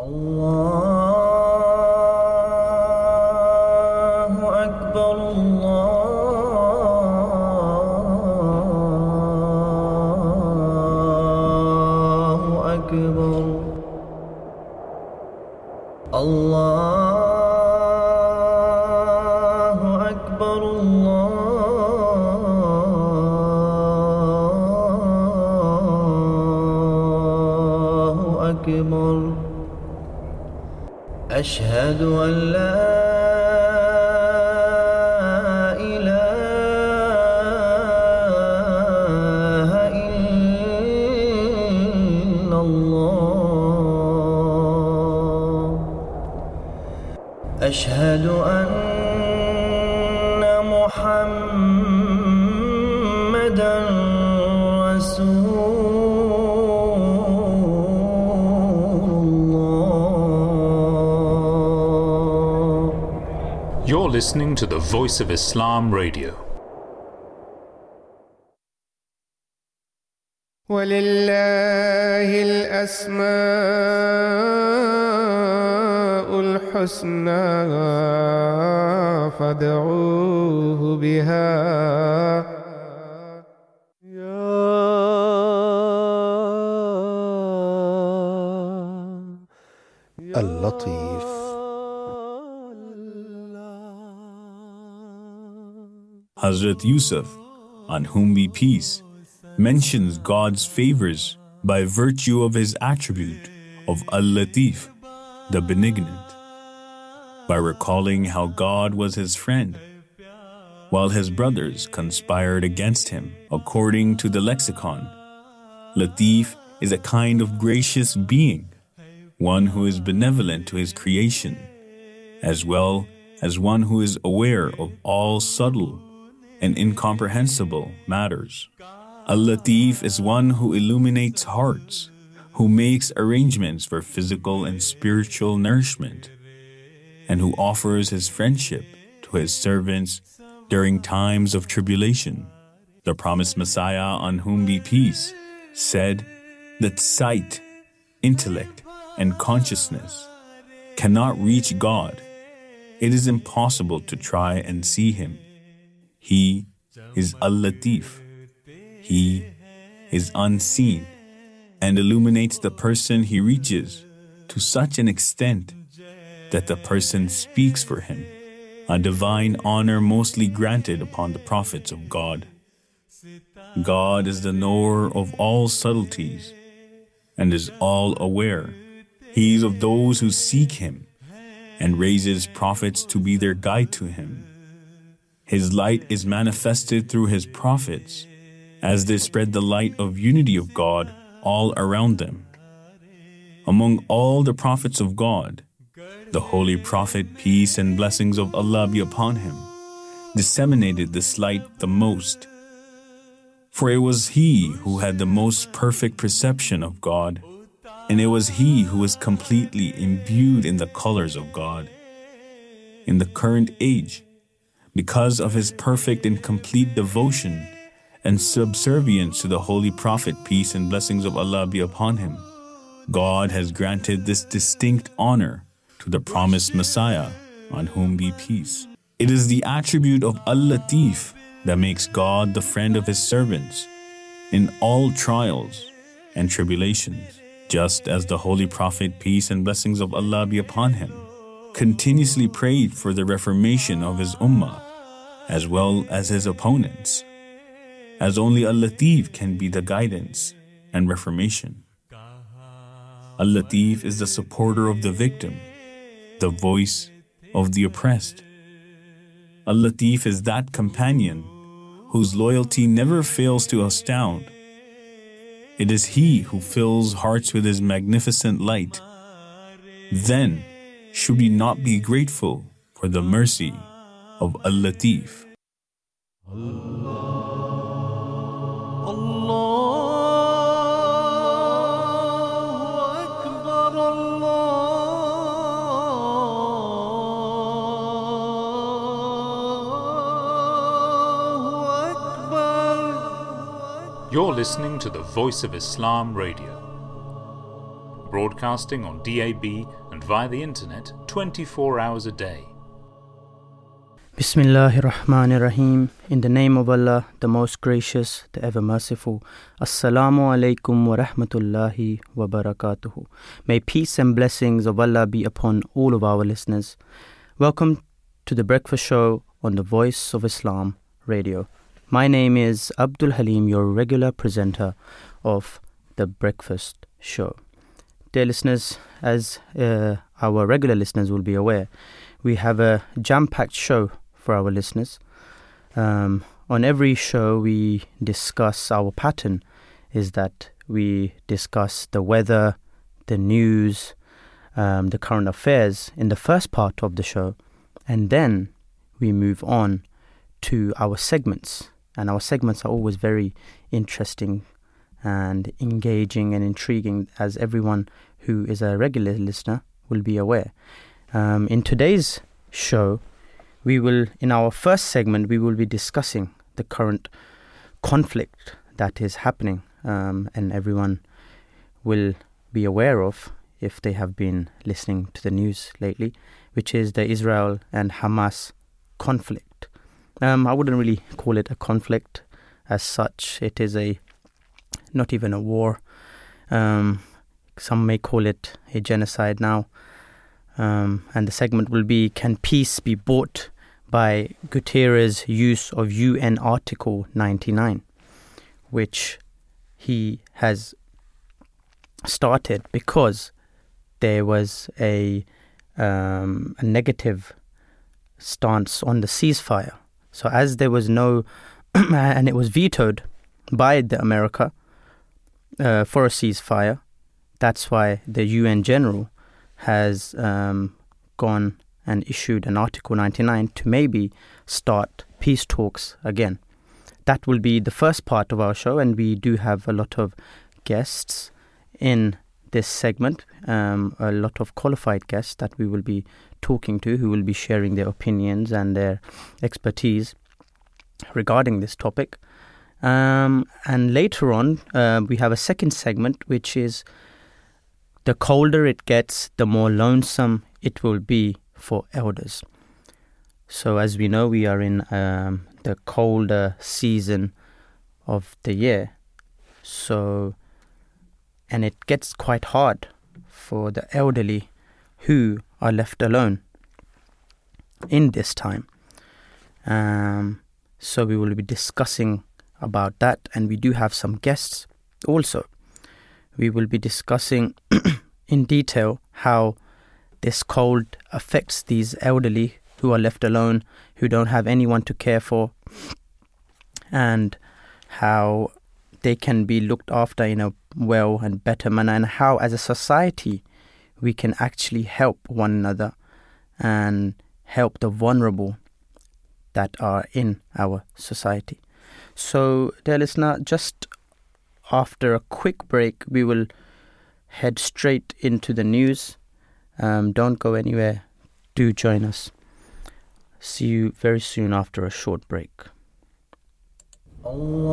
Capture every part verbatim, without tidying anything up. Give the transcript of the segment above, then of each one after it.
Allahu Akbar, Allahu Akbar, Allahu Akbar, Allahu Akbar. أشهد أن لا إله إلا الله أشهد أن محمدا رسول You're listening to the Voice of Islam Radio. وَلِلَّهِ الْأَسْمَاءُ الْحُسْنَى فَادْعُوهُ بِهَا يَا اللطيف Hazrat Yusuf, on whom be peace, mentions God's favors by virtue of his attribute of Al-Latif, the benignant, by recalling how God was his friend, while his brothers conspired against him. According to the lexicon, Latif is a kind of gracious being, one who is benevolent to his creation, as well as one who is aware of all subtle and incomprehensible matters. Al-Latif is one who illuminates hearts, who makes arrangements for physical and spiritual nourishment, and who offers his friendship to his servants during times of tribulation. The promised Messiah, on whom be peace, said that sight, intellect, and consciousness cannot reach God. It is impossible to try and see him. He is Al-Latif. He is unseen and illuminates the person he reaches to such an extent that the person speaks for him, a divine honor mostly granted upon the prophets of God. God is the knower of all subtleties and is all-aware. He is of those who seek him and raises prophets to be their guide to him. His light is manifested through his prophets as they spread the light of unity of God all around them. Among all the prophets of God, the Holy Prophet, peace and blessings of Allah be upon him, disseminated this light the most. For it was he who had the most perfect perception of God, and it was he who was completely imbued in the colors of God. In the current age, because of his perfect and complete devotion and subservience to the Holy Prophet, peace and blessings of Allah be upon him, God has granted this distinct honor to the promised Messiah, on whom be peace. It is the attribute of Al-Latif that makes God the friend of his servants in all trials and tribulations, just as the Holy Prophet, peace and blessings of Allah be upon him, continuously prayed for the reformation of his ummah, as well as his opponents, as only Al-Latif can be the guidance and reformation. Al-Latif is the supporter of the victim, the voice of the oppressed. Al-Latif is that companion whose loyalty never fails to astound. It is he who fills hearts with his magnificent light. Then, should we not be grateful for the mercy of Al-Latif? Allah, Allahu Akbar, Allahu Akbar. You're listening to the Voice of Islam Radio, broadcasting on D A B and via the internet twenty-four hours a day. Bismillahir Rahmanir Rahim. In the name of Allah, the most gracious, the ever merciful. Assalamu alaikum wa rahmatullahi wa barakatuhu. May peace and blessings of Allah be upon all of our listeners. Welcome to the breakfast show on the Voice of Islam Radio. My name is Abdul Haleem, your regular presenter of the breakfast show. Dear listeners, as uh, our regular listeners will be aware, we have a jam-packed show for our listeners. Um, on every show we discuss, our pattern is that we discuss the weather, the news, um, the current affairs in the first part of the show, and then we move on to our segments. And our segments are always very interesting and engaging and intriguing, as everyone who is a regular listener will be aware. Um, in today's show, we will, in our first segment, we will be discussing the current conflict that is happening, um, and everyone will be aware of if they have been listening to the news lately, which is the Israel and Hamas conflict. Um, I wouldn't really call it a conflict as such. It is a not even a war. Um, some may call it a genocide now. Um, and the segment will be, can peace be bought by Guterres' use of U N Article ninety-nine, which he has started because there was a, um, a negative stance on the ceasefire. So as there was no, and it was vetoed by the America uh, for a ceasefire, that's why the U N General has um, gone and issued an Article ninety-nine to maybe start peace talks again. That will be the first part of our show, and we do have a lot of guests in this segment, um, a lot of qualified guests that we will be talking to, who will be sharing their opinions and their expertise regarding this topic. Um, and later on, uh, we have a second segment, which is the colder it gets, the more lonesome it will be for elders. So as we know, we are in um, the colder season of the year. So, and it gets quite hard for the elderly who are left alone in this time. Um, so we will be discussing about that, and we do have some guests also. We will be discussing in detail how this cold affects these elderly who are left alone, who don't have anyone to care for, and how they can be looked after in a well and better manner, and how as a society we can actually help one another and help the vulnerable that are in our society. So, dear listener, just after a quick break, we will head straight into the news. Um, don't go anywhere. Do join us. See you very soon after a short break. Allahu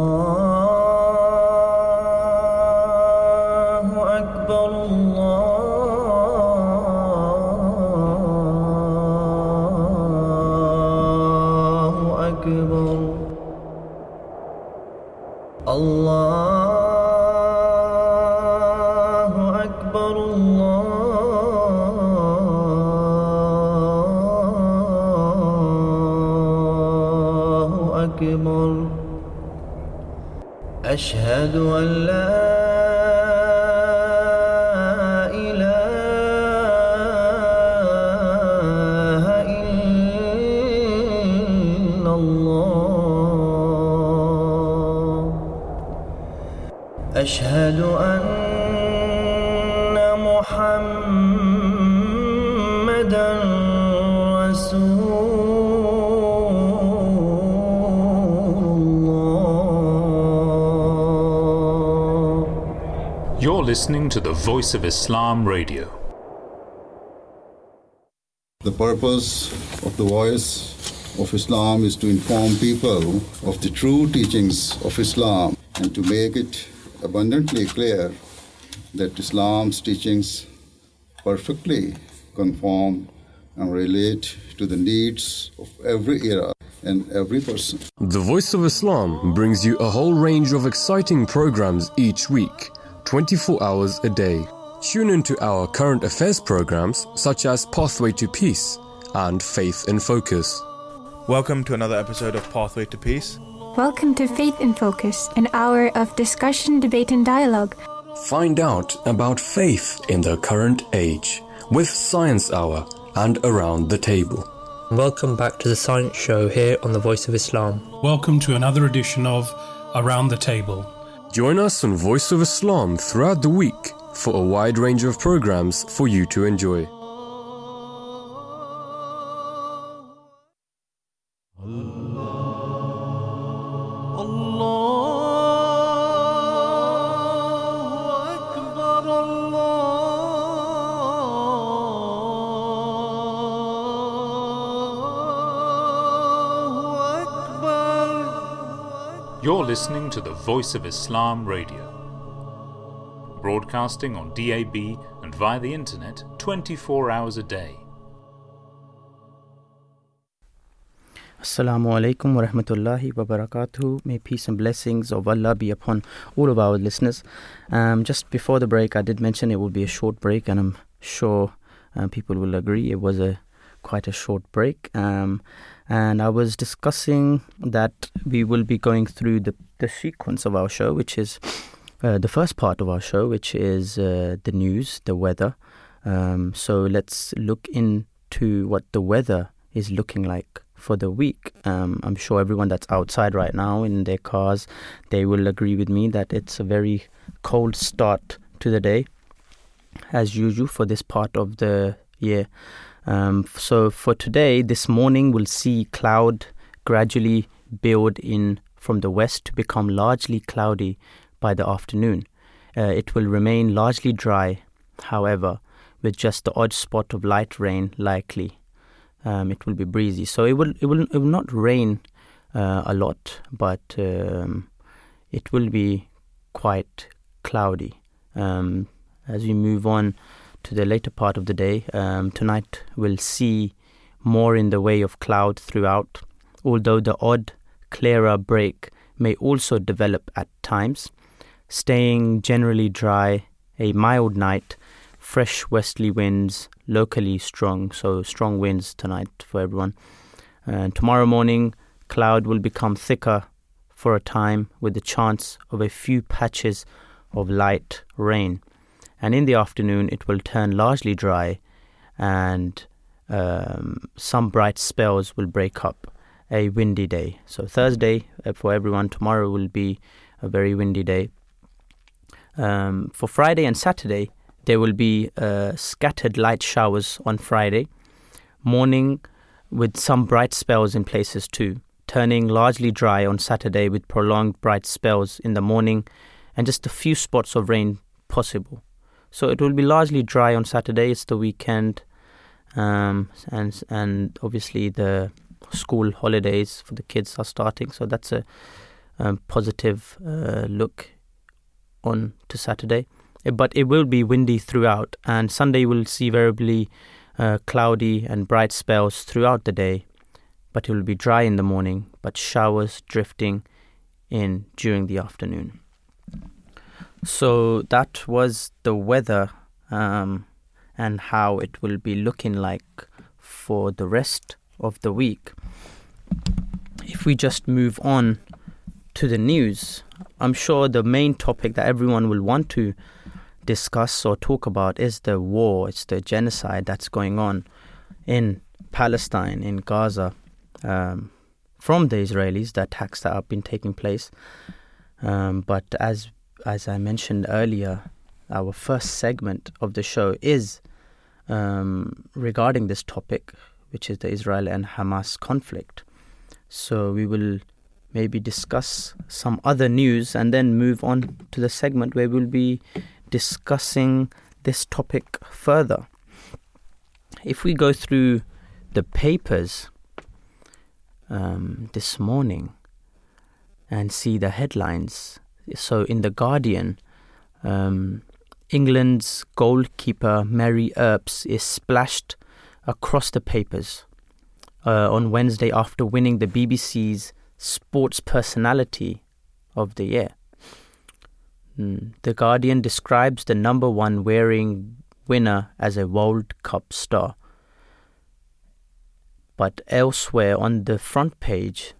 Akbar, Allahu Akbar, Allah. أشهد أن لا إله إلا الله أشهد أن محمدا رسول You're listening to the Voice of Islam Radio. The purpose of the Voice of Islam is to inform people of the true teachings of Islam and to make it abundantly clear that Islam's teachings perfectly conform and relate to the needs of every era and every person. The Voice of Islam brings you a whole range of exciting programs each week, twenty-four hours a day. Tune into our current affairs programs such as Pathway to Peace and Faith in Focus. Welcome to another episode of Pathway to Peace. Welcome to Faith in Focus, an hour of discussion, debate and dialogue. Find out about faith in the current age with Science Hour and Around the Table. Welcome back to the Science Show here on the Voice of Islam. Welcome to another edition of Around the Table. Join us on Voice of Islam throughout the week for a wide range of programs for you to enjoy. You're listening to the Voice of Islam Radio, broadcasting on D A B and via the internet twenty-four hours a day. Assalamu alaikum wa rahmatullahi wa barakatuh. May peace and blessings of Allah be upon all of our listeners. Um, just before the break, I did mention it will be a short break, and I'm sure uh, people will agree it was a quite a short break. Um, and I was discussing that we will be going through the, the sequence of our show, which is uh, the first part of our show, which is uh, the news, the weather. Um, so let's look into what the weather is looking like for the week. Um, I'm sure everyone that's outside right now in their cars, they will agree with me that it's a very cold start to the day, as usual, for this part of the year. Um, so for today, this morning, we'll see cloud gradually build in from the west to become largely cloudy by the afternoon. Uh, it will remain largely dry, however, with just the odd spot of light rain likely. Um, it will be breezy. So it will it will, it will not rain uh, a lot, but um, it will be quite cloudy. Um, as we move on to the later part of the day, um, tonight we'll see more in the way of cloud throughout, although the odd clearer break may also develop at times, staying generally dry, a mild night, fresh westerly winds, locally strong, so strong winds tonight for everyone. And tomorrow morning, cloud will become thicker for a time with the chance of a few patches of light rain. And in the afternoon, it will turn largely dry and um, some bright spells will break up a windy day. So Thursday uh, for everyone, tomorrow will be a very windy day. Um, for Friday and Saturday, there will be uh, scattered light showers on Friday morning with some bright spells in places too, turning largely dry on Saturday with prolonged bright spells in the morning and just a few spots of rain possible. So it will be largely dry on Saturday. It's the weekend, um, and and obviously the school holidays for the kids are starting. So that's a um, positive uh, look on to Saturday. But it will be windy throughout, and Sunday we'll see variably uh, cloudy and bright spells throughout the day. But it will be dry in the morning, but showers drifting in during the afternoon. So that was the weather um, and how it will be looking like for the rest of the week. If we just move on to the news, I'm sure the main topic that everyone will want to discuss or talk about is the war, it's the genocide that's going on in Palestine, in Gaza, um, from the Israelis, the attacks that have been taking place. Um, but as As I mentioned earlier, our first segment of the show is um, regarding this topic, which is the Israel and Hamas conflict. So we will maybe discuss some other news and then move on to the segment where we'll be discussing this topic further. If we go through the papers um, this morning and see the headlines. So in The Guardian, um, England's goalkeeper Mary Earps is splashed across the papers uh, on Wednesday after winning the B B C's Sports Personality of the Year. Mm. The Guardian describes the number one wearing winner as a World Cup star. But elsewhere on the front page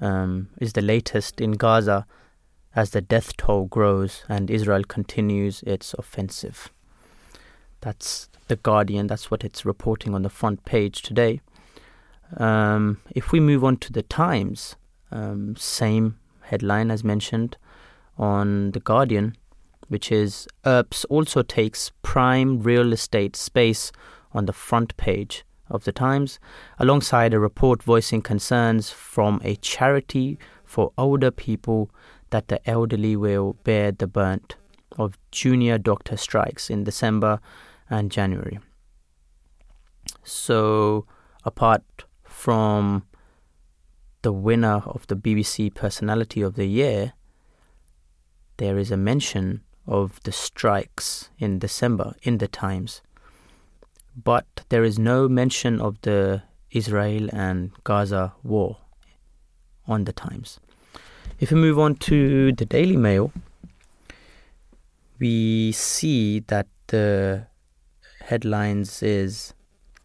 um, is the latest in Gaza as the death toll grows and Israel continues its offensive. That's The Guardian. That's what it's reporting on the front page today. Um, if we move on to The Times, um, same headline as mentioned on The Guardian, which is Earps also takes prime real estate space on the front page of The Times, alongside a report voicing concerns from a charity for older people that the elderly will bear the brunt of junior doctor strikes in December and January. So, apart from the winner of the B B C Personality of the Year, there is a mention of the strikes in December in The Times. But there is no mention of the Israel and Gaza war on The Times. If we move on to the Daily Mail, we see that the headlines is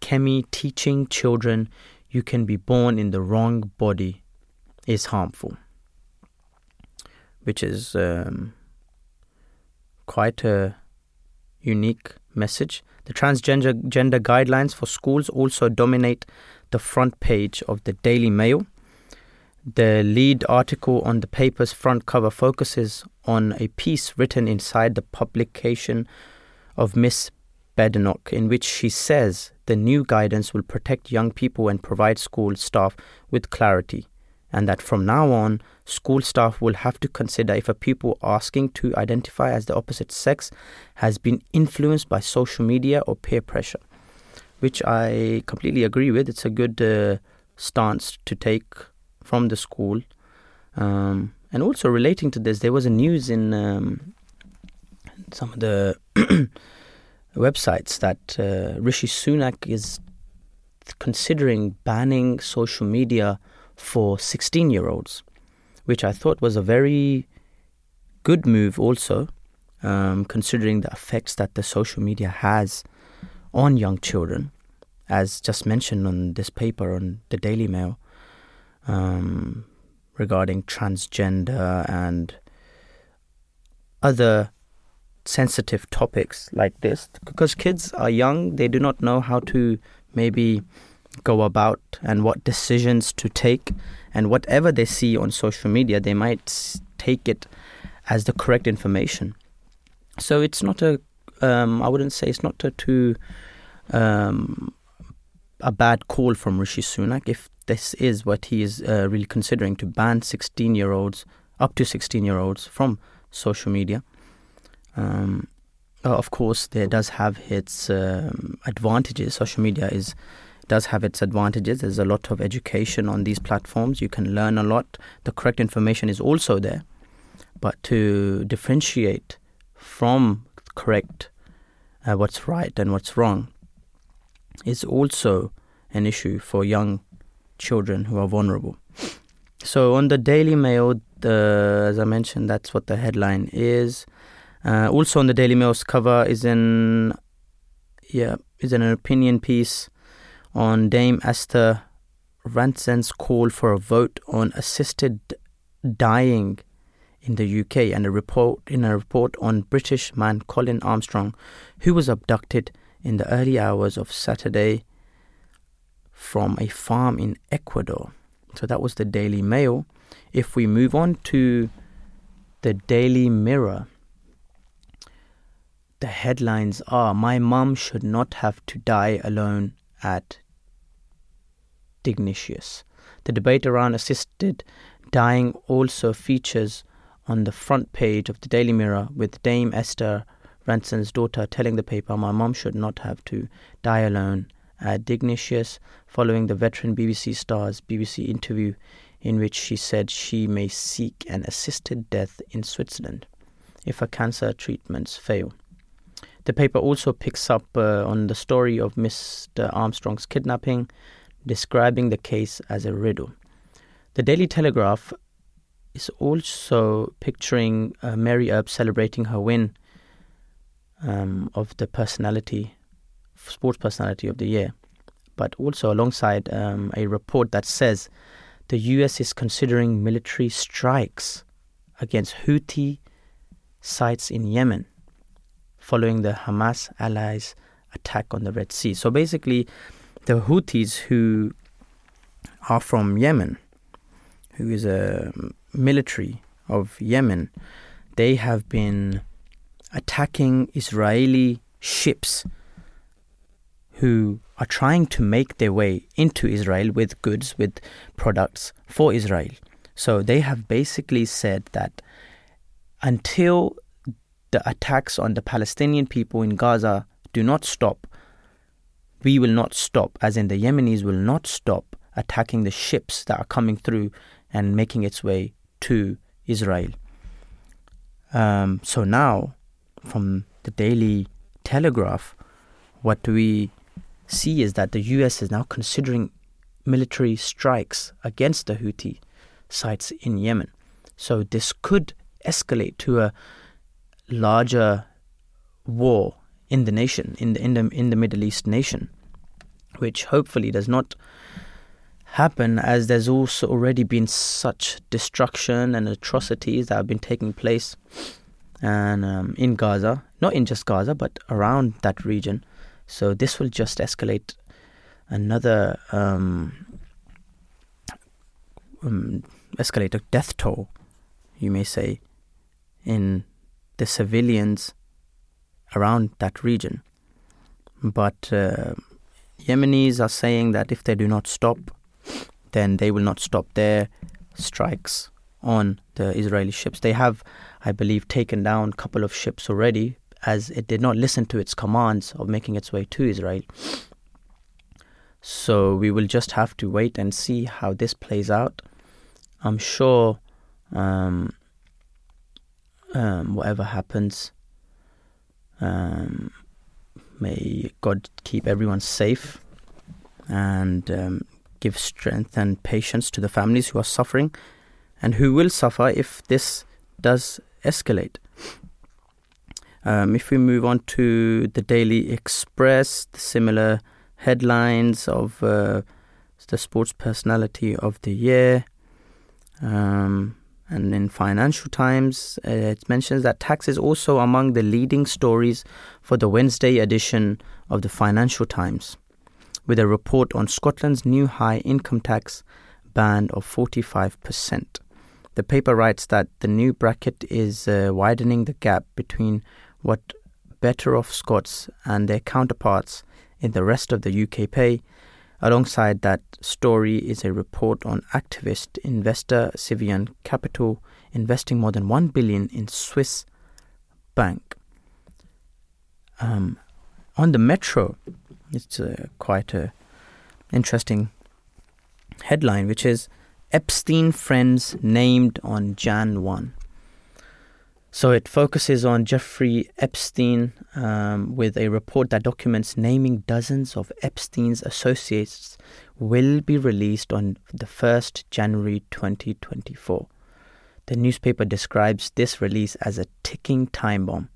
Kemi teaching children you can be born in the wrong body is harmful, which is um, quite a unique message. The transgender gender guidelines for schools also dominate the front page of the Daily Mail. The lead article on the paper's front cover focuses on a piece written inside the publication of Miss Bedenoch, in which she says the new guidance will protect young people and provide school staff with clarity, and that from now on, school staff will have to consider if a pupil asking to identify as the opposite sex has been influenced by social media or peer pressure, which I completely agree with. It's a good uh, stance to take from the school. Um, and also relating to this, there was a news in um, some of the websites that uh, Rishi Sunak is considering banning social media for sixteen-year-olds, which I thought was a very good move also, um, considering the effects that the social media has on young children, as just mentioned on this paper on the Daily Mail, um, regarding transgender and other sensitive topics like this. Because kids are young, they do not know how to maybe go about and what decisions to take, and whatever they see on social media they might take it as the correct information. So it's not a um, I wouldn't say it's not a too um, a bad call from Rishi Sunak if this is what he is uh, really considering, to ban sixteen year olds up to sixteen year olds from social media. Um, of course there does have its um, advantages. Social media is does have its advantages. There's a lot of education on these platforms. You can learn a lot. The correct information is also there. But to differentiate from correct, uh, what's right and what's wrong, is also an issue for young children who are vulnerable. So on the Daily Mail, the, as I mentioned, that's what the headline is. Uh, also on the Daily Mail's cover is an, yeah, is an opinion piece on Dame Esther Ransen's call for a vote on assisted dying in the U K, and a report in a report on British man Colin Armstrong, who was abducted in the early hours of Saturday from a farm in Ecuador. So that was the Daily Mail. If we move on to the Daily Mirror, the headlines are "My mum should not have to die alone at Dignitious." The debate around assisted dying also features on the front page of the Daily Mirror, with Dame Esther Ransen's daughter telling the paper, "My mum should not have to die alone at Dignitious," following the veteran B B C star's B B C interview in which she said she may seek an assisted death in Switzerland if her cancer treatments fail. The paper also picks up uh, on the story of Mister Armstrong's kidnapping, describing the case as a riddle. The Daily Telegraph is also picturing uh, Mary Earps celebrating her win um, of the personality, sports personality of the year, but also alongside um, a report that says the U S is considering military strikes against Houthi sites in Yemen following the Hamas allies' attack on the Red Sea. So basically, the Houthis, who are from Yemen, who is a military of Yemen, they have been attacking Israeli ships who are trying to make their way into Israel with goods, with products for Israel. So they have basically said that until the attacks on the Palestinian people in Gaza do not stop, we will not stop, as in the Yemenis will not stop attacking the ships that are coming through and making its way to Israel. Um, so now, from the Daily Telegraph, what we see is that the U S is now considering military strikes against the Houthi sites in Yemen. So this could escalate to a larger war in the nation, in the in the, in the Middle East nation, which hopefully does not happen, as there's also already been such destruction and atrocities that have been taking place and um, in Gaza, not in just Gaza, but around that region. So this will just escalate another um, um, escalate a death toll, you may say, in the civilians around that region. But uh, Yemenis are saying that if they do not stop, then they will not stop their strikes on the Israeli ships. They have, I believe, taken down a couple of ships already, as it did not listen to its commands of making its way to Israel. So we will just have to wait and see how this plays out. I'm sure um, um, whatever happens, um, may God keep everyone safe and um, give strength and patience to the families who are suffering and who will suffer if this does escalate. Um, if we move on to the Daily Express, the similar headlines of uh, the sports personality of the year. Um, and in Financial Times, uh, it mentions that tax is also among the leading stories for the Wednesday edition of the Financial Times, with a report on Scotland's new high income tax band of forty-five percent. The paper writes that the new bracket is uh, widening the gap between what better-off Scots and their counterparts in the rest of the U K pay. Alongside that story is a report on activist investor U S Capitol investing more than one billion dollars in Swiss bank. Um, on the Metro, it's uh, quite an interesting headline, which is Epstein friends named on January first. So it focuses on Jeffrey Epstein um, with a report that documents naming dozens of Epstein's associates will be released on the first of January twenty twenty-four. The newspaper describes this release as a ticking time bomb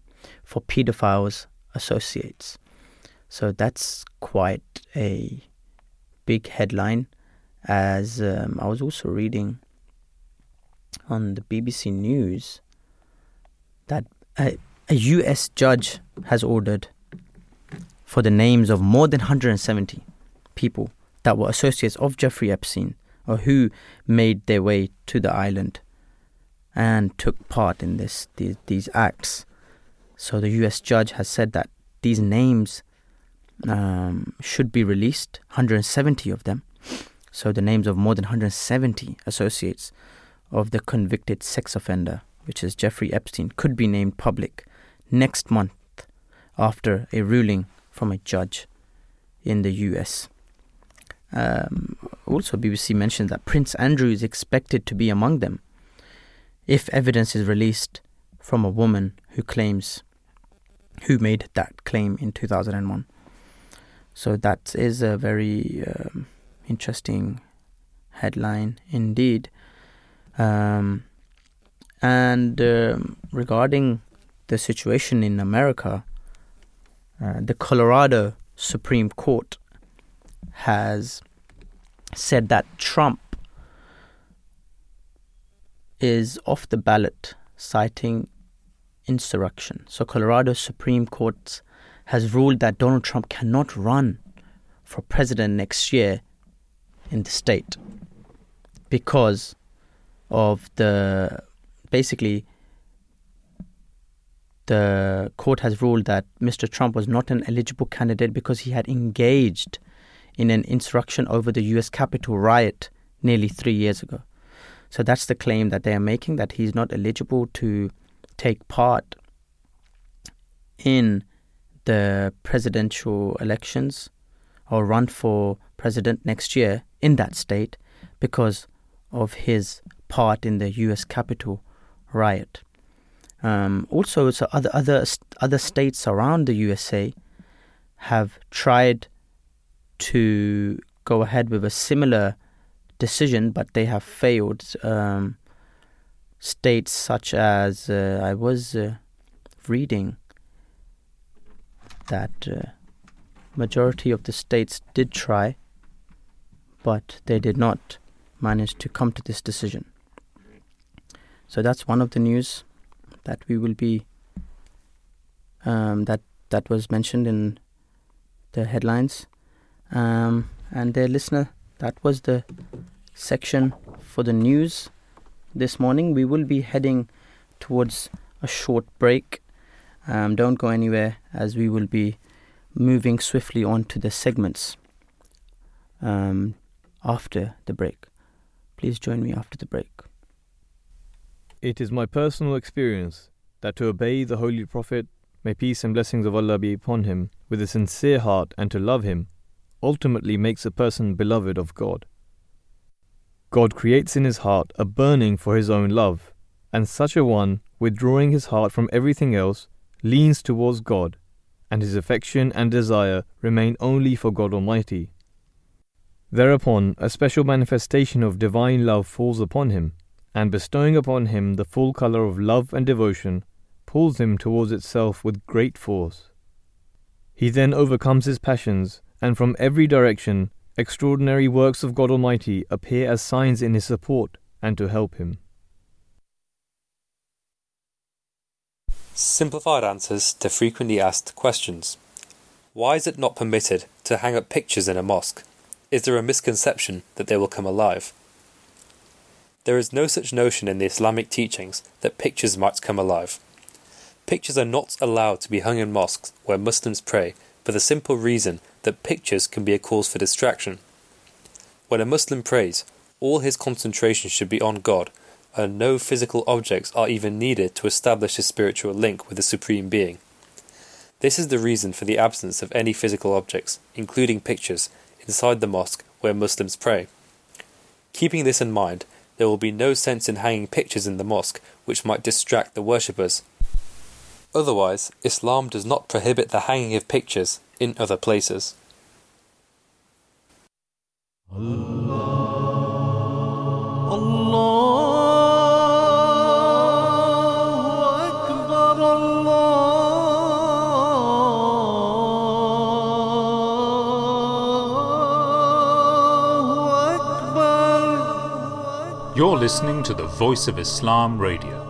for pedophiles' associates. So that's quite a big headline. As um, I was also reading on the B B C News that a, a U S judge has ordered for the names of more than one hundred seventy people that were associates of Jeffrey Epstein or who made their way to the island and took part in this these, these acts. So the U S judge has said that these names um, should be released, one hundred seventy of them. So the names of more than one hundred seventy associates of the convicted sex offender, which is Jeffrey Epstein, could be named public next month after a ruling from a judge in the U S. Um, also, B B C mentioned that Prince Andrew is expected to be among them if evidence is released from a woman who claims who made that claim in two thousand one. So that is a very um, interesting headline indeed. Um, and um, regarding the situation in America, uh, the Colorado Supreme Court has said that Trump is off the ballot, citing insurrection. So Colorado Supreme Court has ruled that Donald Trump cannot run for president next year in the state because of the, basically, the court has ruled that Mister Trump was not an eligible candidate because he had engaged in an insurrection over the U S Capitol riot nearly three years ago. So that's the claim that they are making, that he's not eligible to take part in the presidential elections or run for president next year in that state because of his part in the U S Capitol riot. Um, also, so other other other states around the U S A have tried to go ahead with a similar decision, but they have failed. Um, states such as uh, I was uh, reading that uh, majority of the states did try, but they did not manage to come to this decision. So that's one of the news that we will be um, that that was mentioned in the headlines. Um, and dear listener, that was the section for the news this morning. We will be heading towards a short break. Um, don't go anywhere, as we will be moving swiftly on to the segments um, after the break. Please join me after the break. It is my personal experience that to obey the Holy Prophet, may peace and blessings of Allah be upon him, with a sincere heart and to love him, ultimately makes a person beloved of God. God creates in his heart a burning for his own love, and such a one, withdrawing his heart from everything else, leans towards God, and his affection and desire remain only for God Almighty. Thereupon, a special manifestation of divine love falls upon him, and bestowing upon him the full colour of love and devotion, pulls him towards itself with great force. He then overcomes his passions, and from every direction, extraordinary works of God Almighty appear as signs in his support and to help him. Simplified answers to frequently asked questions. Why is it not permitted to hang up pictures in a mosque? Is there a misconception that they will come alive? There is no such notion in the Islamic teachings that pictures might come alive. Pictures are not allowed to be hung in mosques where Muslims pray, for the simple reason that pictures can be a cause for distraction. When a Muslim prays, all his concentration should be on God, and no physical objects are even needed to establish his spiritual link with the Supreme Being. This is the reason for the absence of any physical objects, including pictures, inside the mosque where Muslims pray. Keeping this in mind, there will be no sense in hanging pictures in the mosque which might distract the worshippers. Otherwise, Islam does not prohibit the hanging of pictures in other places. Allah, Allah, Akbar, Allah, Akbar. You're listening to the Voice of Islam Radio,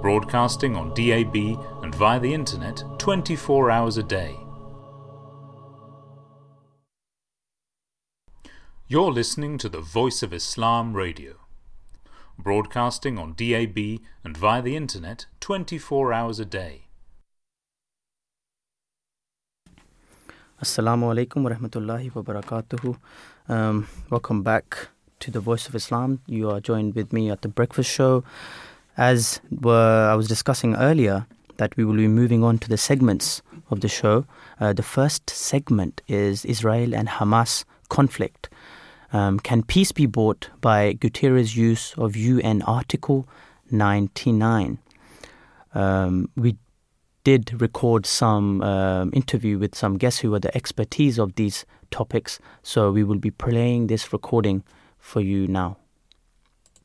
broadcasting on D A B and via the internet twenty-four hours a day. You're listening to the Voice of Islam Radio, broadcasting on D A B and via the internet twenty-four hours a day. Assalamu alaikum wa rahmatullahi wa barakatuhu. Um, welcome back to the Voice of Islam. You are joined with me at the breakfast show. As were, I was discussing earlier, that we will be moving on to the segments of the show. Uh, the first segment is Israel and Hamas conflict. Um, can peace be bought by Guterres' use of U N Article ninety-nine? Um, we did record some um, interview with some guests who were the expertise of these topics. So we will be playing this recording for you now.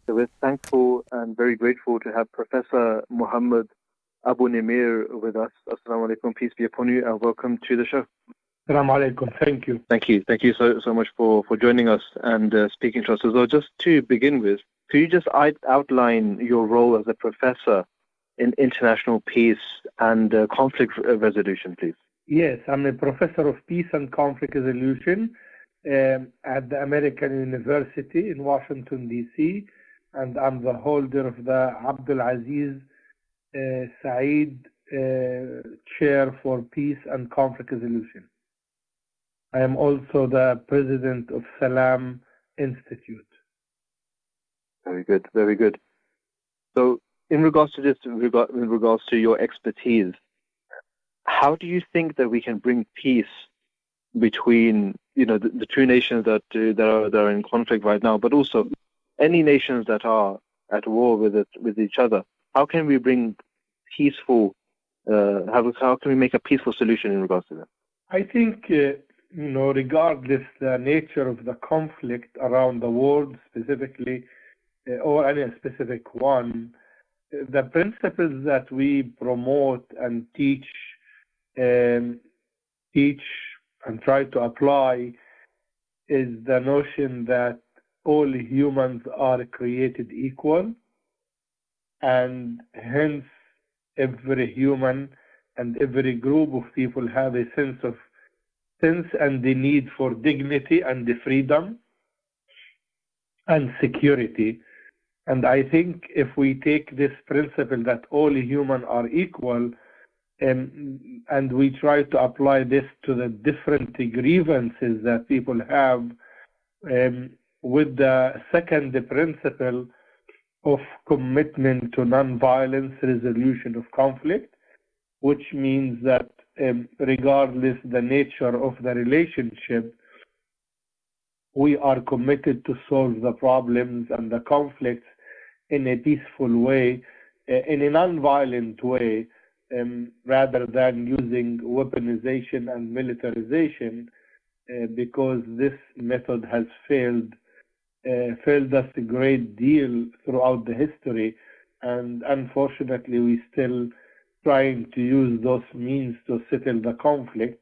So we're thankful and very grateful to have Professor Muhammad Abu-Nimeir with us. Assalamu alaikum, peace be upon you, and welcome to the show. Assalamu alaikum, thank you. Thank you, thank you so, so much for, for joining us and uh, speaking to us. So just to begin with, could you just outline your role as a professor in international peace and uh, conflict resolution, please? Yes, I'm a professor of peace and conflict resolution um, at the American University in Washington, D C, and I'm the holder of the Abdul Aziz uh, Saeed uh, Chair for Peace and Conflict Resolution. I am also the president of Salam Institute. Very good, very good. So, in regards to this, in regards to your expertise, how do you think that we can bring peace between, you know, the, the two nations that uh, that, are, that are in conflict right now, but also any nations that are at war with it, with each other? How can we bring peaceful? Uh, how, how can we make a peaceful solution in regards to that? I think, uh, you know, regardless the nature of the conflict around the world specifically, uh, or any specific one, the principles that we promote and teach, um, teach and try to apply is the notion that all humans are created equal, and hence every human and every group of people have a sense of sense and the need for dignity and the freedom and security. And I think if we take this principle that all humans are equal, um, and we try to apply this to the different grievances that people have, um, with the second principle of commitment to nonviolence resolution of conflict, which means that um, regardless the nature of the relationship, we are committed to solve the problems and the conflicts in a peaceful way, in a non-violent way, um, rather than using weaponization and militarization, uh, because this method has failed, uh, failed us a great deal throughout the history, and unfortunately we're still trying to use those means to settle the conflict,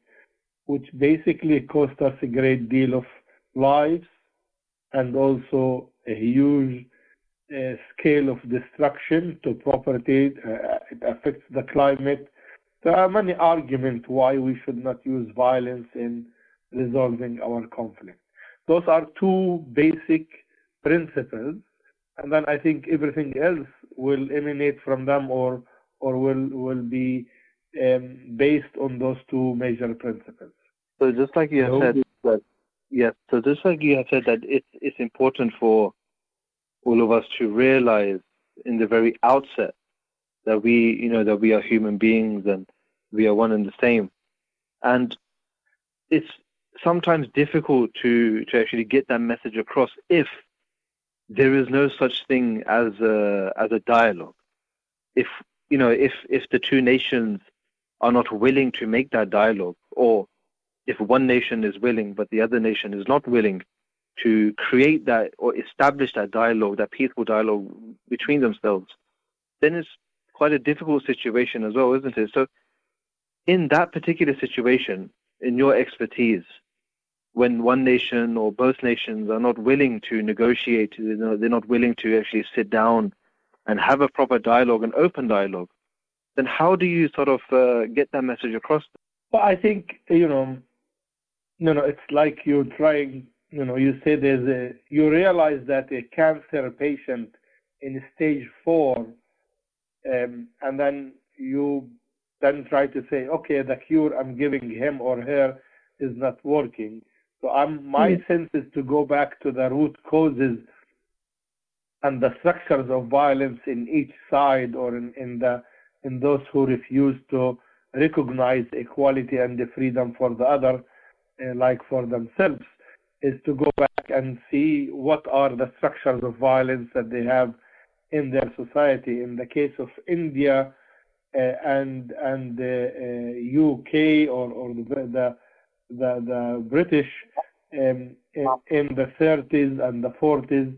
which basically cost us a great deal of lives and also a huge uh, scale of destruction to property. Uh, it affects the climate. There are many arguments why we should not use violence in resolving our conflict. Those are two basic principles, and then I think everything else will emanate from them, or or will will be um, based on those two major principles. So just like you have said that. Yes, so just like you have said that it's, it's important for all of us to realize in the very outset that we, you know, that we are human beings and we are one and the same. And it's sometimes difficult to, to actually get that message across if there is no such thing as a, as a dialogue. If, you know, if, if the two nations are not willing to make that dialogue, or if one nation is willing, but the other nation is not willing to create that or establish that dialogue, that peaceful dialogue between themselves, then it's quite a difficult situation as well, isn't it? So in that particular situation, in your expertise, when one nation or both nations are not willing to negotiate, they're not willing to actually sit down and have a proper dialogue, an open dialogue, then how do you sort of uh, get that message across? Well, I think, you know, No, no, it's like you're trying, you know, you say there's a, you realize that a cancer patient in stage four, um, and then you then try to say, okay, the cure I'm giving him or her is not working. So I'm, my mm-hmm. sense is to go back to the root causes and the structures of violence in each side, or in, in, the, in those who refuse to recognize equality and the freedom for the other, like for themselves, is to go back and see what are the structures of violence that they have in their society. In the case of India, uh, and and the uh, U K or or the the the, the British um, in, in the thirties and the forties,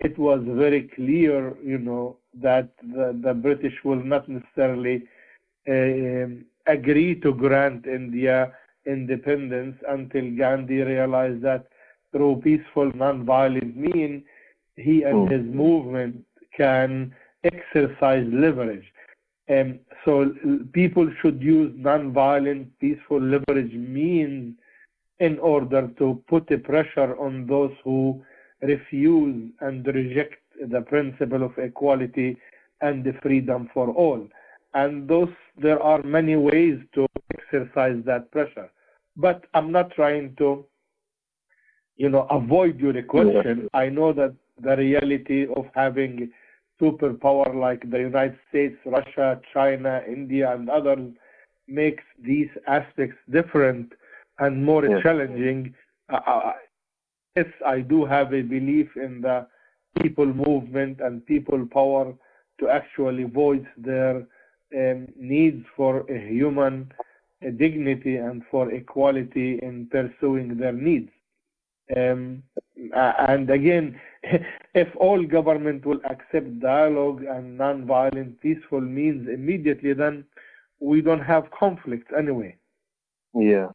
it was very clear, you know, that the, the British will not necessarily um, agree to grant India independence until Gandhi realized that through peaceful, non-violent means, he and his movement can exercise leverage. And so people should use non-violent, peaceful leverage means in order to put the pressure on those who refuse and reject the principle of equality and the freedom for all. And those, there are many ways to exercise that pressure. But I'm not trying to, you know, avoid your question. Yeah. I know that the reality of having superpower like the United States, Russia, China, India, and others makes these aspects different and more yeah. challenging. Uh, yes, I do have a belief in the people movement and people power to actually voice their um, needs for a human a dignity and for equality in pursuing their needs. Um, and again, if all government will accept dialogue and non-violent, peaceful means immediately, then we don't have conflict anyway. Yeah,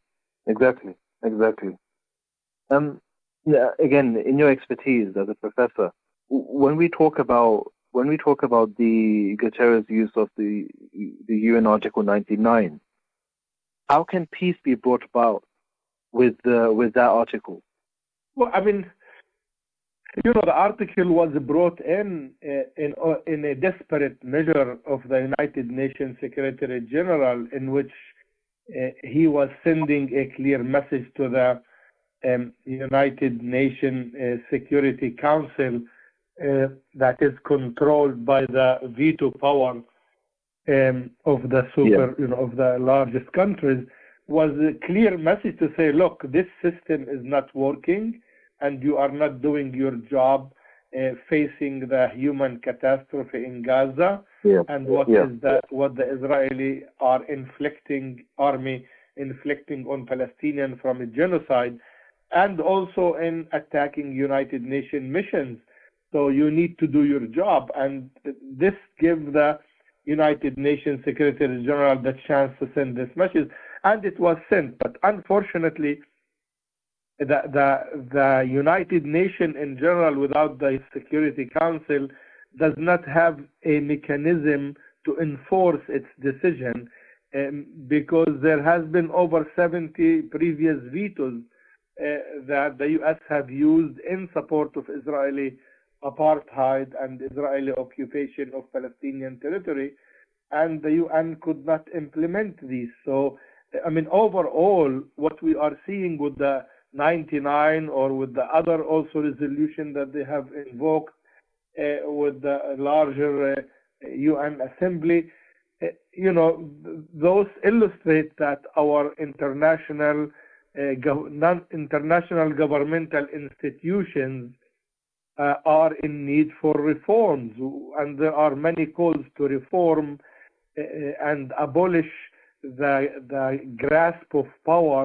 exactly, exactly. Um, yeah, again, in your expertise as a professor, when we talk about when we talk about the Guterres' use of the the U N Article ninety-nine, how can peace be brought about with uh, with that article? Well, I mean, you know, the article was brought in uh, in uh, in a desperate measure of the United Nations Secretary General, in which uh, he was sending a clear message to the um, United Nations uh, Security Council uh, that is controlled by the veto power um, of the super, yeah. you know, of the largest countries, was a clear message to say, look, this system is not working, and you are not doing your job uh, facing the human catastrophe in Gaza yeah. and what yeah. is that what the Israeli are inflicting army inflicting on Palestinians from a genocide, and also in attacking United Nations missions. So you need to do your job, and this gives the United Nations Secretary General the chance to send this message, and it was sent. But unfortunately, The, the the United Nations in general, without the Security Council, does not have a mechanism to enforce its decision, um, because there has been over seventy previous vetoes uh, that the U S have used in support of Israeli apartheid and Israeli occupation of Palestinian territory, and the U N could not implement these. So, I mean, overall, what we are seeing with the ninety-nine or with the other also resolution that they have invoked uh, with the larger uh, U N Assembly, uh, you know, th- those illustrate that our international, uh, gov- non-international governmental institutions uh, are in need for reforms, and there are many calls to reform uh, and abolish the the grasp of power,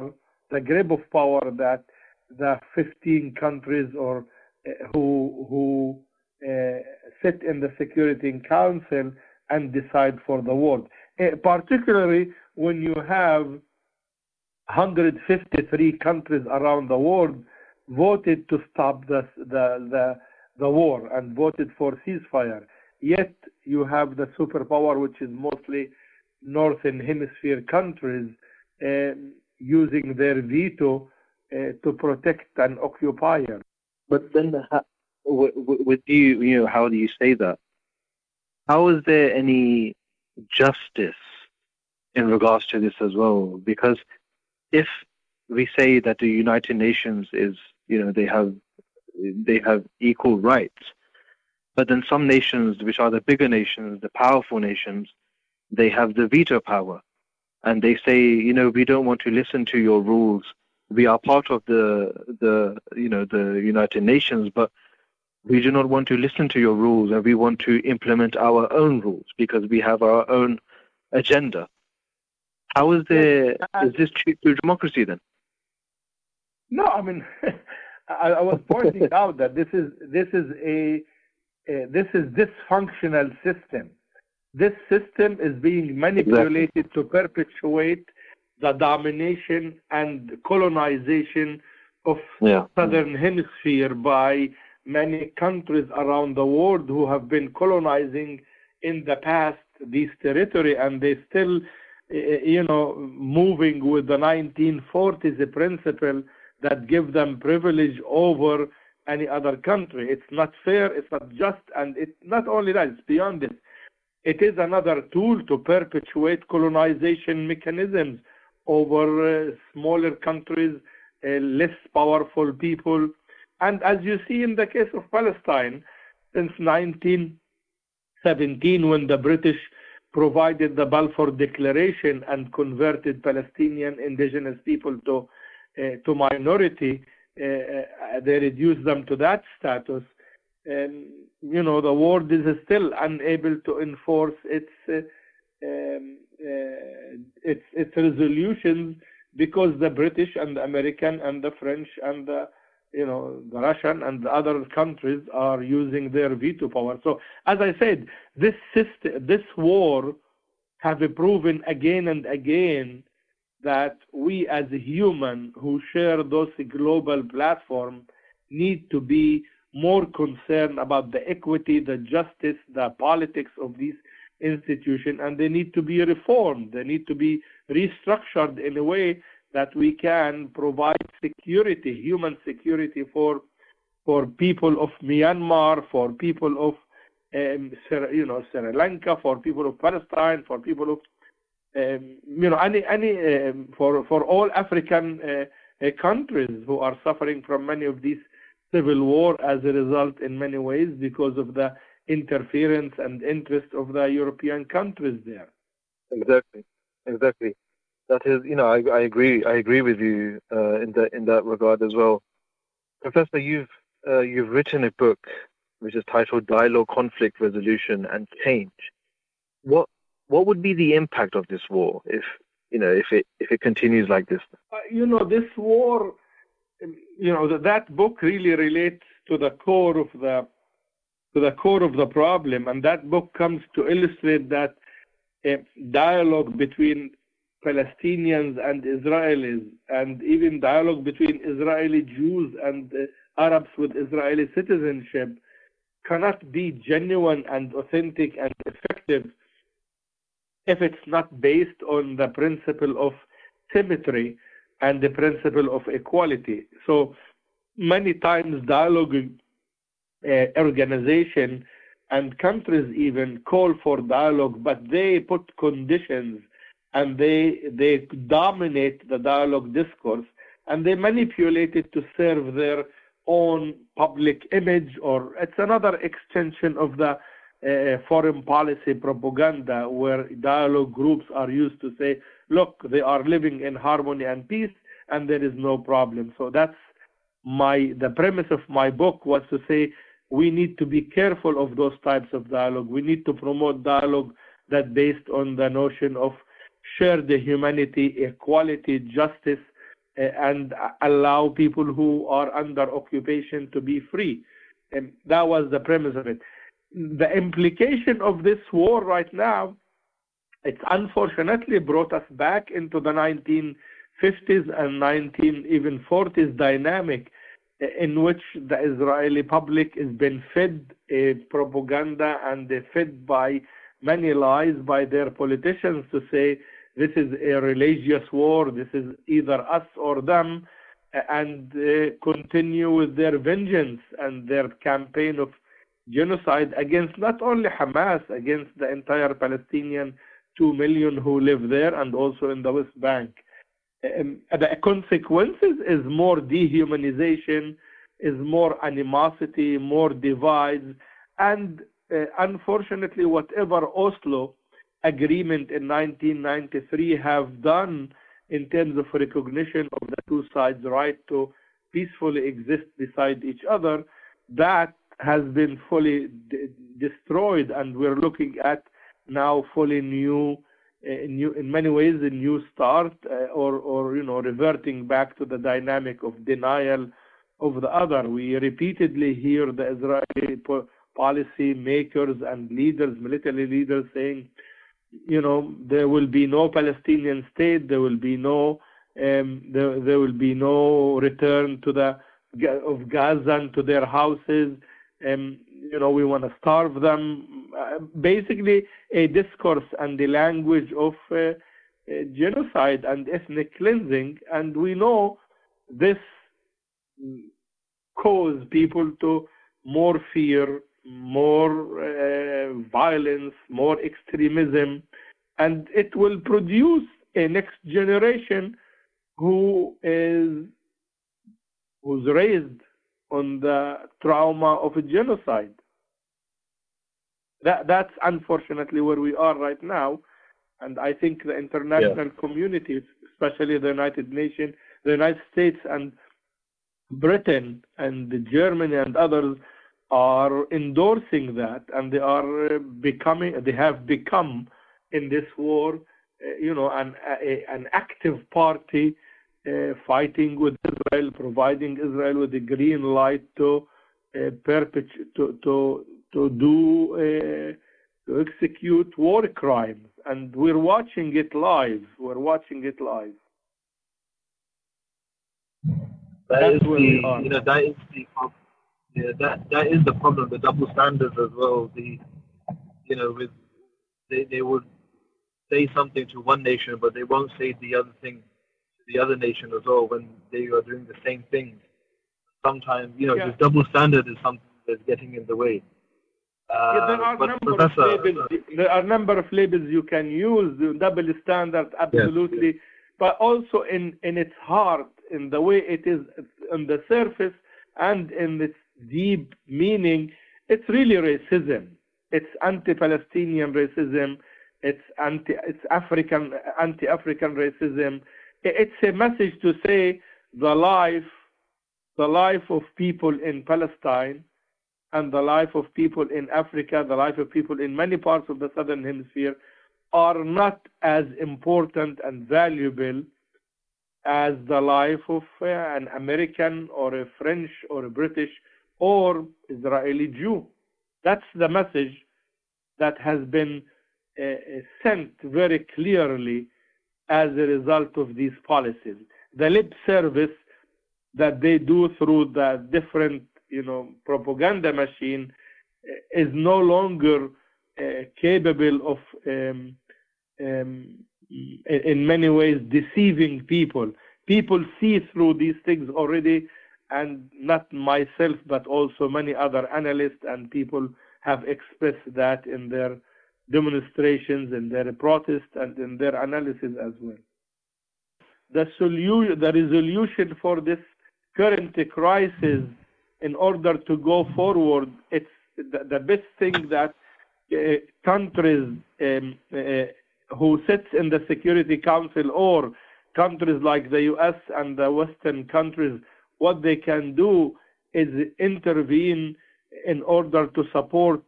the grip of power that the fifteen countries or uh, who who uh, sit in the Security Council and decide for the world, uh, particularly when you have one hundred fifty-three countries around the world voted to stop the the the, the war and voted for ceasefire. Yet you have the superpower, which is mostly Northern Hemisphere countries, Uh, using their veto uh, to protect an occupier. But then, uh, w- w- with you, you know, how do you say that? How is there any justice in regards to this as well? Because if we say that the United Nations is, you know, they have they have equal rights, but then some nations, which are the bigger nations, the powerful nations, they have the veto power. And they say, you know, we don't want to listen to your rules. We are part of the, the you know, the United Nations, but we do not want to listen to your rules, and we want to implement our own rules because we have our own agenda. How is there? Uh, is this true to democracy then? No, I mean, I, I was pointing out that this is this is a, a this is dysfunctional system. This system is being manipulated exactly. to perpetuate the domination and colonization of yeah. Southern Hemisphere by many countries around the world who have been colonizing in the past this territory, and they still, you know, moving with the nineteen forties principle that give them privilege over any other country. It's not fair, it's not just, and it's not only that, it's beyond it. It is another tool to perpetuate colonization mechanisms over uh, smaller countries, uh, less powerful people. And as you see in the case of Palestine, since nineteen seventeen, when the British provided the Balfour Declaration and converted Palestinian indigenous people to Uh, to minority, uh, they reduce them to that status. Um, you know, the world is still unable to enforce its uh, um, uh, its its resolutions because the British and the American and the French and the, you know, the Russian and the other countries are using their veto power. So, as I said, this system, this war, have proven again and again that we as humans who share those global platforms need to be more concerned about the equity, the justice, the politics of these institutions, and they need to be reformed. They need to be restructured in a way that we can provide security, human security for for people of Myanmar, for people of um, you know, Sri Lanka, for people of Palestine, for people of Um, you know, any any um, for for all African uh, uh, countries who are suffering from many of these civil war as a result in many ways because of the interference and interest of the European countries there. Exactly, exactly. That is, you know, I, I agree. I agree with you uh, in that in that regard as well, Professor. You've uh, you've written a book which is titled "Dialogue, Conflict Resolution, and Change." What What would be the impact of this war if, you know, if it if it continues like this? Uh, you know, this war, you know, that, that book really relates to the core of the to the core of the problem, and that book comes to illustrate that uh, dialogue between Palestinians and Israelis, and even dialogue between Israeli Jews and uh, Arabs with Israeli citizenship, cannot be genuine and authentic and effective if it's not based on the principle of symmetry and the principle of equality. So many times dialogue uh, organization and countries even call for dialogue, but they put conditions and they they dominate the dialogue discourse, and they manipulate it to serve their own public image, or it's another extension of the Uh, foreign policy propaganda where dialogue groups are used to say, look, they are living in harmony and peace and there is no problem. So that's my the premise of my book was to say we need to be careful of those types of dialogue. We need to promote dialogue that based on the notion of shared humanity, equality, justice, uh, and allow people who are under occupation to be free. And that was the premise of it. The implication of this war right now, it's unfortunately brought us back into the nineteen fifties and nineteen even forties dynamic in which the Israeli public has been fed a propaganda and they're fed by many lies by their politicians to say this is a religious war, this is either us or them, and uh, continue with their vengeance and their campaign of genocide against not only Hamas, against the entire Palestinian two million who live there and also in the West Bank. Um, the consequences is more dehumanization, is more animosity, more divides, and uh, unfortunately whatever Oslo Agreement in nineteen ninety-three have done in terms of recognition of the two sides' right to peacefully exist beside each other, that has been fully de- destroyed, and we're looking at now fully new in, new, in many ways a new start, uh, or, or you know, reverting back to the dynamic of denial of the other. We repeatedly hear the Israeli po- policy makers and leaders, military leaders, saying, you know, there will be no Palestinian state, there will be no um, there, there will be no return to the of Gaza to their houses. Um, you know, we want to starve them. Uh, basically, a discourse and the language of uh, uh, genocide and ethnic cleansing. And we know this causes people to more fear, more uh, violence, more extremism, and it will produce a next generation who is who's raised on the trauma of a genocide. That that's unfortunately where we are right now, and I think the international yeah. community, especially the United Nations, the United States, and Britain, and Germany, and others, are endorsing that, and they are becoming, they have become in this war, uh, you know, an a, an active party. Uh, fighting with Israel, providing Israel with the green light to uh, perpetu- to to to do uh, to execute war crimes, and we're watching it live. We're watching it live. That That's is where the, we are. You know, that is the problem. Yeah, that that is the problem. The double standards as well. The you know, with they they would say something to one nation, but they won't say the other thing. The other nation as well, when they are doing the same thing. Sometimes, you know, yeah. this double standard is something that's getting in the way. Uh, yeah, there are but, number but of labels. Uh, there are number of labels you can use. The double standard, absolutely, yes, yes. But also in, in its heart, in the way it is on the surface, and in its deep meaning, it's really racism. It's anti-Palestinian racism. It's anti. It's African anti-African racism. It's a message to say the life, the life of people in Palestine and the life of people in Africa, the life of people in many parts of the Southern Hemisphere are not as important and valuable as the life of uh, an American or a French or a British or Israeli Jew. That's the message that has been uh, sent very clearly as a result of these policies. The lip service that they do through the different, you know, propaganda machine is no longer uh, capable of, um, um, in many ways, deceiving people. People see through these things already, and not myself, but also many other analysts and people have expressed that in their demonstrations and their protests and in their analysis as well. The solution, the resolution for this current crisis, in order to go forward, it's the, the best thing that uh, countries um, uh, who sits in the Security Council, or countries like the U S and the Western countries, what they can do is intervene in order to support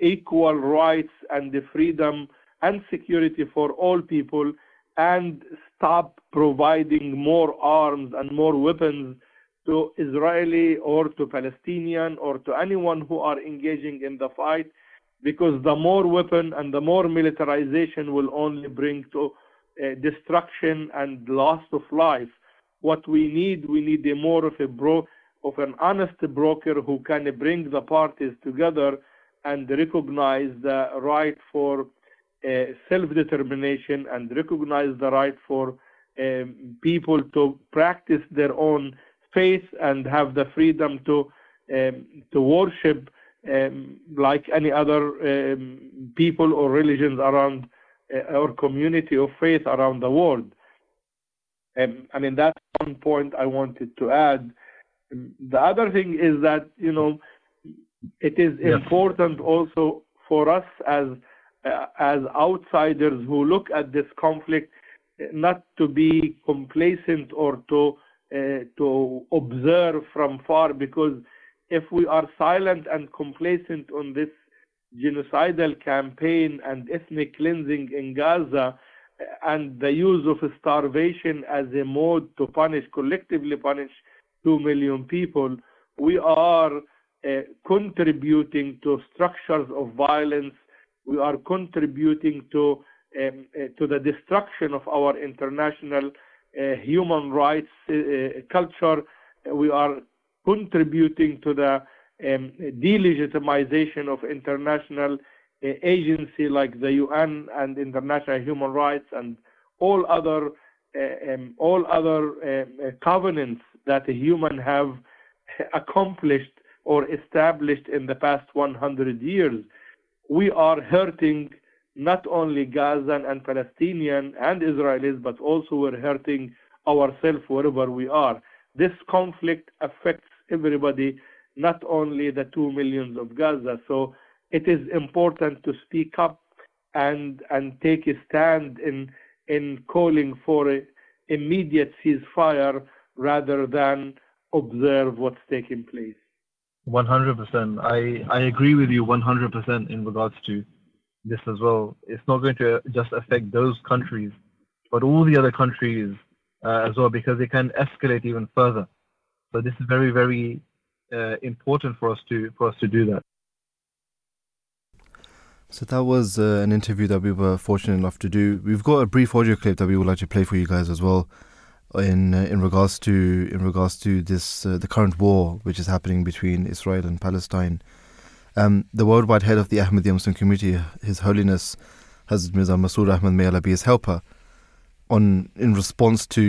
equal rights and the freedom and security for all people, and stop providing more arms and more weapons to Israeli or to Palestinian or to anyone who are engaging in the fight, because the more weapon and the more militarization will only bring to uh, destruction and loss of life. What we need, we need a more of a bro- of an honest broker who can bring the parties together and recognize the right for uh, self-determination, and recognize the right for um, people to practice their own faith and have the freedom to um, to worship um, like any other um, people or religions around uh, or community of faith around the world. Um, I mean, that's one point I wanted to add. The other thing is that, you know, it is yes. important also for us as uh, as outsiders who look at this conflict, not to be complacent or to uh, to observe from far, because if we are silent and complacent on this genocidal campaign and ethnic cleansing in Gaza and the use of starvation as a mode to punish, collectively punish two million people, we are uh, contributing to structures of violence. We are contributing to um, uh, to the destruction of our international uh, human rights uh, culture. We are contributing to the um, delegitimization of international uh, agency like the U N and international human rights and all other uh, um, all other uh, covenants that a human have accomplished or established in the past one hundred years. We are hurting not only Gazan and Palestinian and Israelis, but also we're hurting ourselves wherever we are. This conflict affects everybody, not only the two millions of Gaza. So it is important to speak up and and take a stand in in calling for an immediate ceasefire rather than observe what's taking place. one hundred percent. I, I agree with you one hundred percent in regards to this as well. It's not going to just affect those countries, but all the other countries uh, as well, because it can escalate even further. So this is very, very uh, important for us to for us to do that. So that was uh, an interview that we were fortunate enough to do. We've got a brief audio clip that we would like to play for you guys as well. In uh, in regards to in regards to this uh, the current war which is happening between Israel and Palestine, um, the worldwide head of the Ahmadiyya Muslim Community, His Holiness Hazrat Mirza Masroor Ahmad, may Allah be his helper, on in response to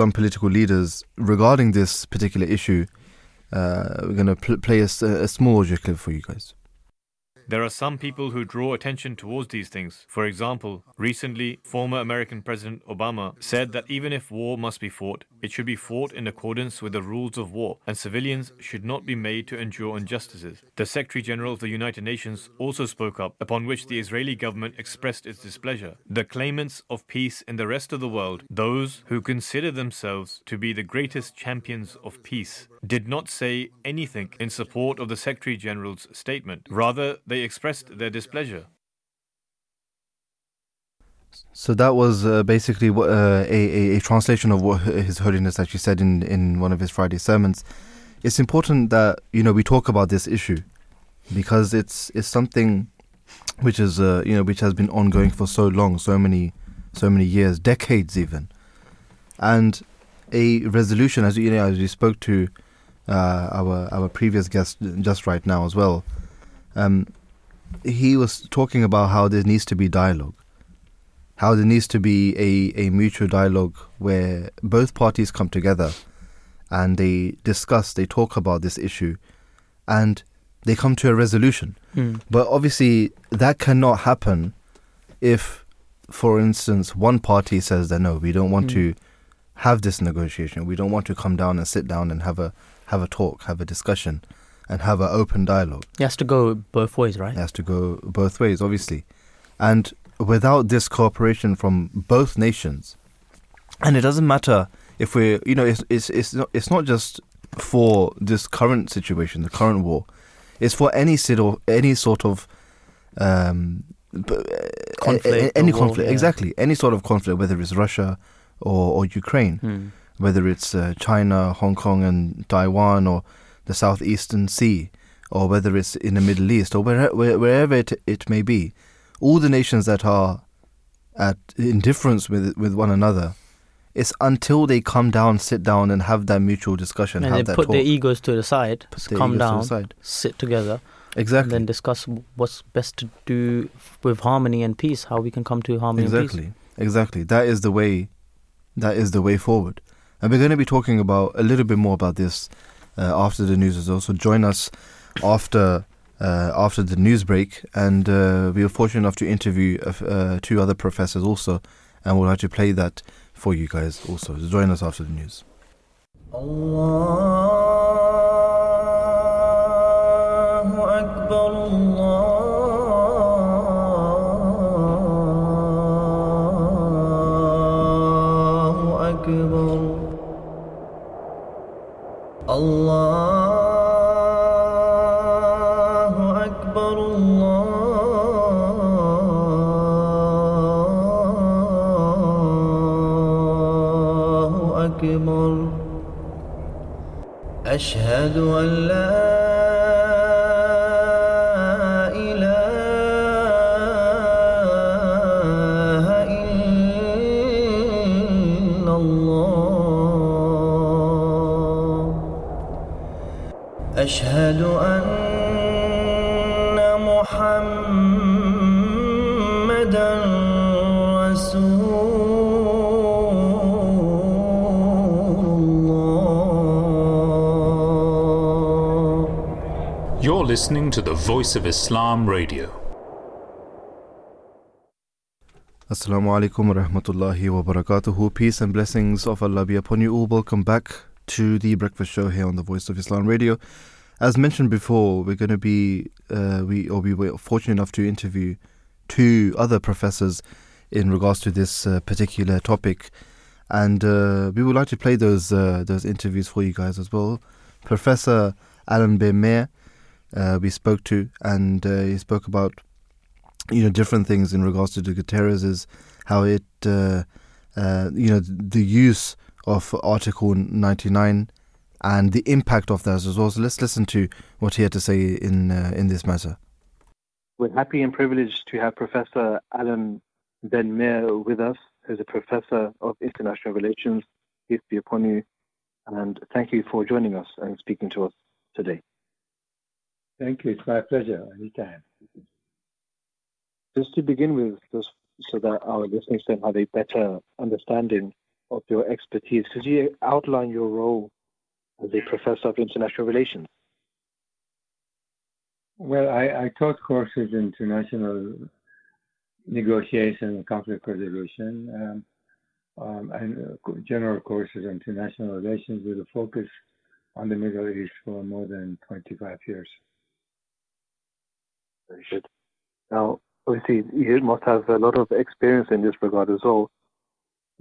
some political leaders regarding this particular issue, uh, we're going to pl- play a, a small audio clip for you guys. There are some people who draw attention towards these things. For example, recently, former American President Obama said that even if war must be fought, it should be fought in accordance with the rules of war, and civilians should not be made to endure injustices. The Secretary General of the United Nations also spoke up, upon which the Israeli government expressed its displeasure. The claimants of peace in the rest of the world, those who consider themselves to be the greatest champions of peace, did not say anything in support of the Secretary General's statement. Rather, they expressed their displeasure. So that was uh, basically what, uh, a, a, a translation of what His Holiness actually said in, in one of his Friday sermons. It's important that, you know, we talk about this issue because it's it's something which is uh, you know which has been ongoing for so long, so many so many years, decades even. And a resolution, as you know, as we spoke to uh, our our previous guest just right now as well. Um, he was talking about how there needs to be dialogue, how there needs to be a, a mutual dialogue where both parties come together and they discuss, they talk about this issue and they come to a resolution. Mm. But obviously that cannot happen if, for instance, one party says that, no, we don't want mm. to have this negotiation. We don't want to come down and sit down and have a have a talk, have a discussion. And have an open dialogue. It has to go both ways, right? It has to go both ways, obviously. And without this cooperation from both nations, and it doesn't matter if we're, you know, it's it's it's not it's not just for this current situation, the current war. It's for any sort of any sort of um, conflict, any conflict, war, yeah. Exactly, any sort of conflict, whether it's Russia or or Ukraine, hmm. whether it's uh, China, Hong Kong, and Taiwan, or the Southeastern Sea, or whether it's in the Middle East, or where, where, wherever it, it may be, all the nations that are at in difference with with one another, it's until they come down, sit down, and have that mutual discussion. And have they that put talk, their egos to the side, come down, side. sit together, exactly, and then discuss what's best to do with harmony and peace, how we can come to harmony exactly. and peace. Exactly, exactly. That is the way. That is the way forward. And we're going to be talking about a little bit more about this. Uh, after the news as well. So join us after uh, after the news break. And uh, we were fortunate enough to interview uh, two other professors also. And we'll have to play that for you guys also. So join us after the news. Allahu Akbar, Allah. Allahu Akbar, Allah. أشهد أن لا إله إلا الله أشهد أن محمدا رسول You're listening to the Voice of Islam Radio. Assalamu alaikum wa rahmatullahi wa barakatuhu. Peace and blessings of Allah be upon you all. Welcome back to the breakfast show here on the Voice of Islam Radio. As mentioned before, we're going to be, uh, we or we were fortunate enough to interview two other professors in regards to this uh, particular topic, and uh, we would like to play those uh, those interviews for you guys as well. Professor Alon Ben-Meir. Uh, we spoke to, and uh, he spoke about, you know, different things in regards to the Guterres, how it, uh, uh, you know, the use of Article ninety-nine and the impact of that as well. So let's listen to what he had to say in uh, in this matter. We're happy and privileged to have Professor Alon Ben-Meir with us, who's a professor of international relations. Peace be upon you, and thank you for joining us and speaking to us today. Thank you. It's my pleasure. Anytime. Just to begin with, just so that our listeners can have a better understanding of your expertise, could you outline your role as a professor of international relations? Well, I, I taught courses in international negotiation and conflict resolution, um, um, and uh, general courses on international relations with a focus on the Middle East for more than twenty-five years. Very good. Now, obviously, you must have a lot of experience in this regard as well.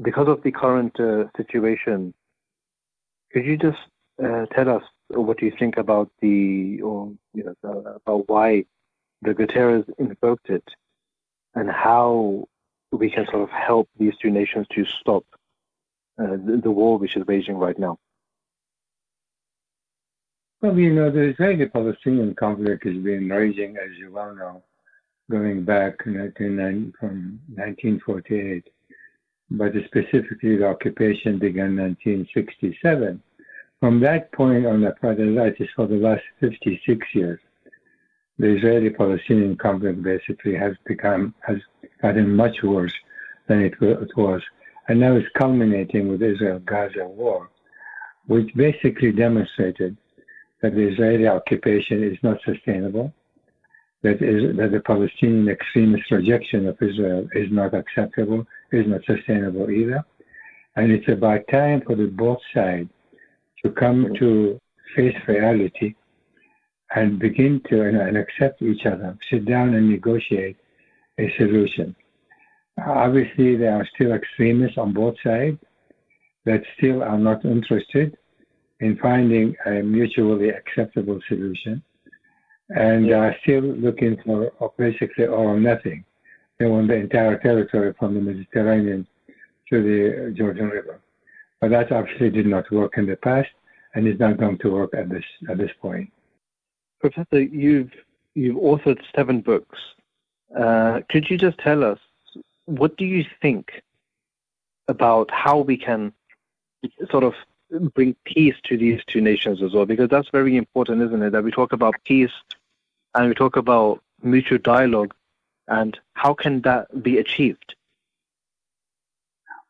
Because of the current uh, situation, could you just uh, tell us what you think about the, or you know, the, about why the Guterres invoked it, and how we can sort of help these two nations to stop uh, the, the war which is raging right now? Well, you know, the Israeli-Palestinian conflict has been raging, as you well know, going back from nineteen forty-eight. But specifically, the occupation began in nineteen sixty-seven. From that point on, for the last fifty-six years, the Israeli-Palestinian conflict basically has become, has gotten much worse than it was. And now it's culminating with the Israel-Gaza war, which basically demonstrated that the Israeli occupation is not sustainable, that, is, that the Palestinian extremist rejection of Israel is not acceptable, is not sustainable either. And it's about time for the both sides to come to face reality and begin to and, and accept each other, sit down and negotiate a solution. Obviously, there are still extremists on both sides that still are not interested in finding a mutually acceptable solution, and are still looking for basically all or nothing. They want the entire territory from the Mediterranean to the Jordan River. But that obviously did not work in the past, and is not going to work at this at this point. Professor, you've you've authored seven books. Uh, could you just tell us, what do you think about how we can sort of bring peace to these two nations as well, because that's very important, isn't it, that we talk about peace and we talk about mutual dialogue, and how can that be achieved?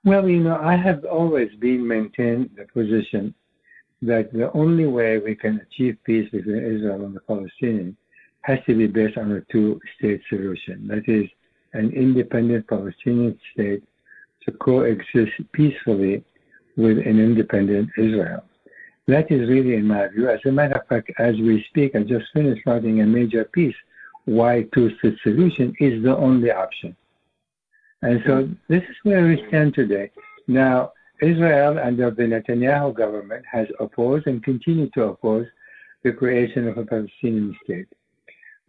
Well, you know, I have always been maintained the position that the only way we can achieve peace between Israel and the Palestinians has to be based on a two-state solution, that is, an independent Palestinian state to coexist peacefully with an independent Israel. That is really, in my view, as a matter of fact, as we speak, I just finished writing a major piece, why two-state solution is the only option. And so this is where we stand today. Now, Israel, under the Netanyahu government, has opposed and continued to oppose the creation of a Palestinian state.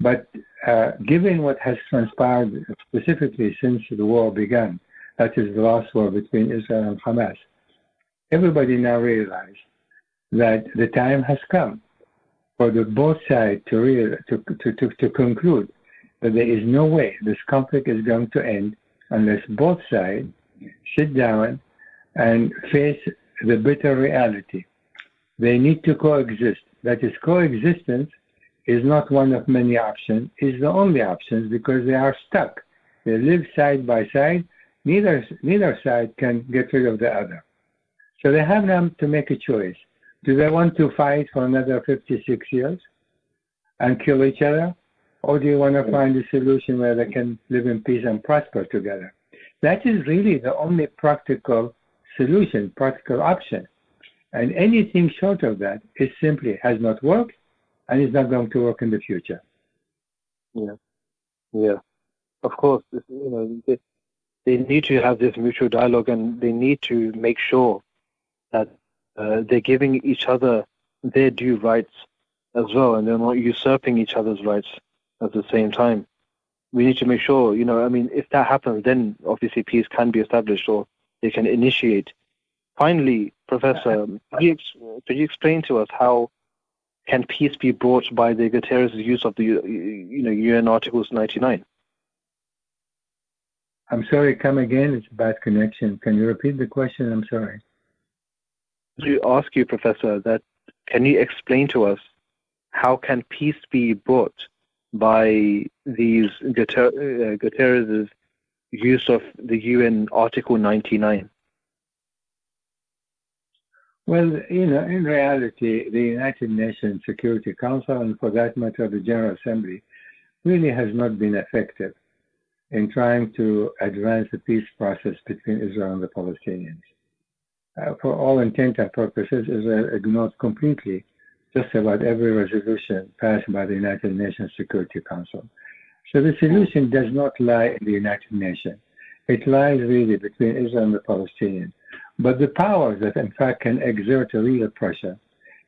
But uh, given what has transpired specifically since the war began, that is the last war between Israel and Hamas, everybody now realizes that the time has come for the both sides to, real, to, to, to, to conclude that there is no way this conflict is going to end unless both sides sit down and face the bitter reality. They need to coexist. That is, coexistence is not one of many options, is the only option, because they are stuck. They live side by side. Neither, neither side can get rid of the other. So they have now to make a choice. Do they want to fight for another fifty-six years and kill each other? Or do you want to find a solution where they can live in peace and prosper together? That is really the only practical solution, practical option. And anything short of that is simply has not worked and is not going to work in the future. Yeah. Yeah. Of course, you know, they, they need to have this mutual dialogue, and they need to make sure that uh, they're giving each other their due rights as well, and they're not usurping each other's rights at the same time. We need to make sure, you know, I mean, if that happens, then obviously peace can be established, or they can initiate. Finally, Professor, could you, could you explain to us how can peace be brought by the Guterres' use of the, you know, U N Articles ninety-nine? I'm sorry, come again. It's a bad connection. Can you repeat the question? I'm sorry. To ask you, Professor, that can you explain to us how can peace be brought by these Guter- uh, Guterres' use of the U N Article ninety-nine? Well, you know, in reality, the United Nations Security Council, and for that matter, the General Assembly, really has not been effective in trying to advance the peace process between Israel and the Palestinians. Uh, for all intents and purposes, Israel ignored completely just about every resolution passed by the United Nations Security Council. So the solution does not lie in the United Nations. It lies really between Israel and the Palestinians. But the powers that in fact can exert a real pressure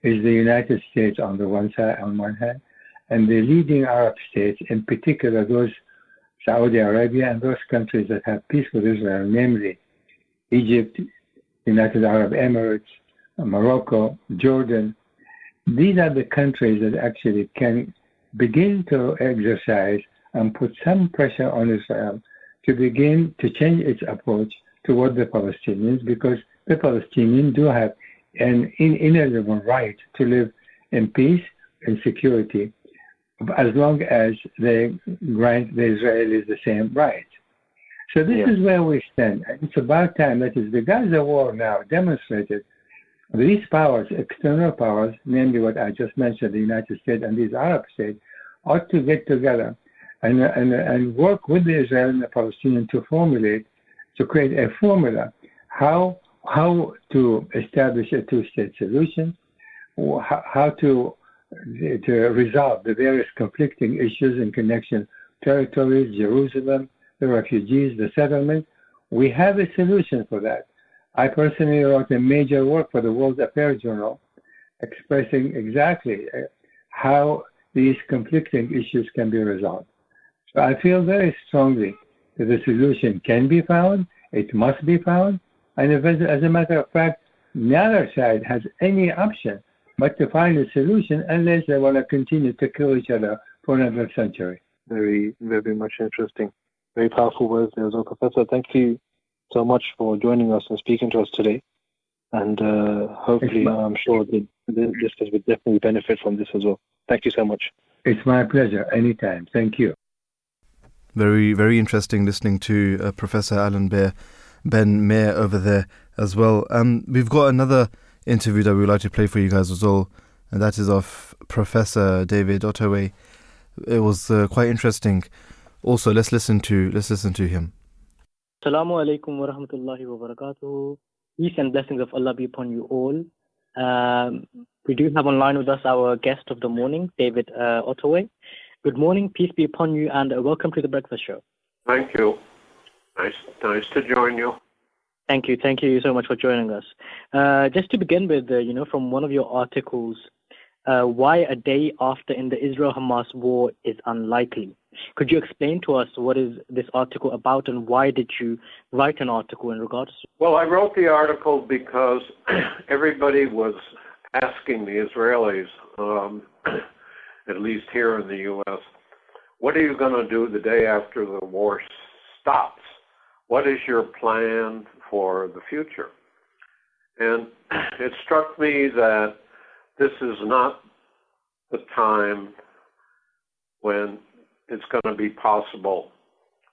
is the United States on the one side, on one hand, and the leading Arab states, in particular those Saudi Arabia and those countries that have peace with Israel, namely Egypt, United Arab Emirates, Morocco, Jordan. These are the countries that actually can begin to exercise and put some pressure on Israel to begin to change its approach toward the Palestinians, because the Palestinians do have an inalienable right to live in peace and security, as long as they grant the Israelis the same rights. So this yeah. is where we stand. It's about time. That is, the Gaza war now demonstrated these powers, external powers, namely what I just mentioned, the United States and these Arab states, ought to get together and, and, and work with the Israelis and the Palestinians to formulate, to create a formula how, how to establish a two-state solution, how, how to to resolve the various conflicting issues in connection territories, Jerusalem, the refugees, the settlement. We have a solution for that. I personally wrote a major work for the World Affairs Journal expressing exactly how these conflicting issues can be resolved. So I feel very strongly that the solution can be found, it must be found, and if, as a matter of fact, neither side has any option but to find a solution, unless they want to continue to kill each other for another century. Very, very much interesting. Very powerful words there as well. Professor, thank you so much for joining us and speaking to us today. And uh, hopefully, my, I'm sure the listeners would definitely benefit from this as well. Thank you so much. It's my pleasure. Anytime. Thank you. Very, very interesting listening to uh, Professor Alon Ben-Meir over there as well. Um, we've got another interview that we would like to play for you guys as well, and that is of Professor David Ottaway. It was uh, quite interesting. Also, let's listen to let's listen to him. Assalamu alaikum wa rahmatullahi wa barakatuh. Peace and blessings of Allah be upon you all. Um, we do have online with us our guest of the morning, David uh, Ottaway. Good morning, peace be upon you, and uh, welcome to the Breakfast Show. Thank you. Nice, nice to join you. Thank you. Thank you so much for joining us. Uh, just to begin with, uh, you know, from one of your articles, uh, why a day after in the Israel-Hamas war is unlikely. Could you explain to us what is this article about, and why did you write an article in regards to? Well, I wrote the article because everybody was asking the Israelis, um, at least here in the U S, what are you going to do the day after the war stops? What is your plan for the future? And it struck me that this is not the time when it's going to be possible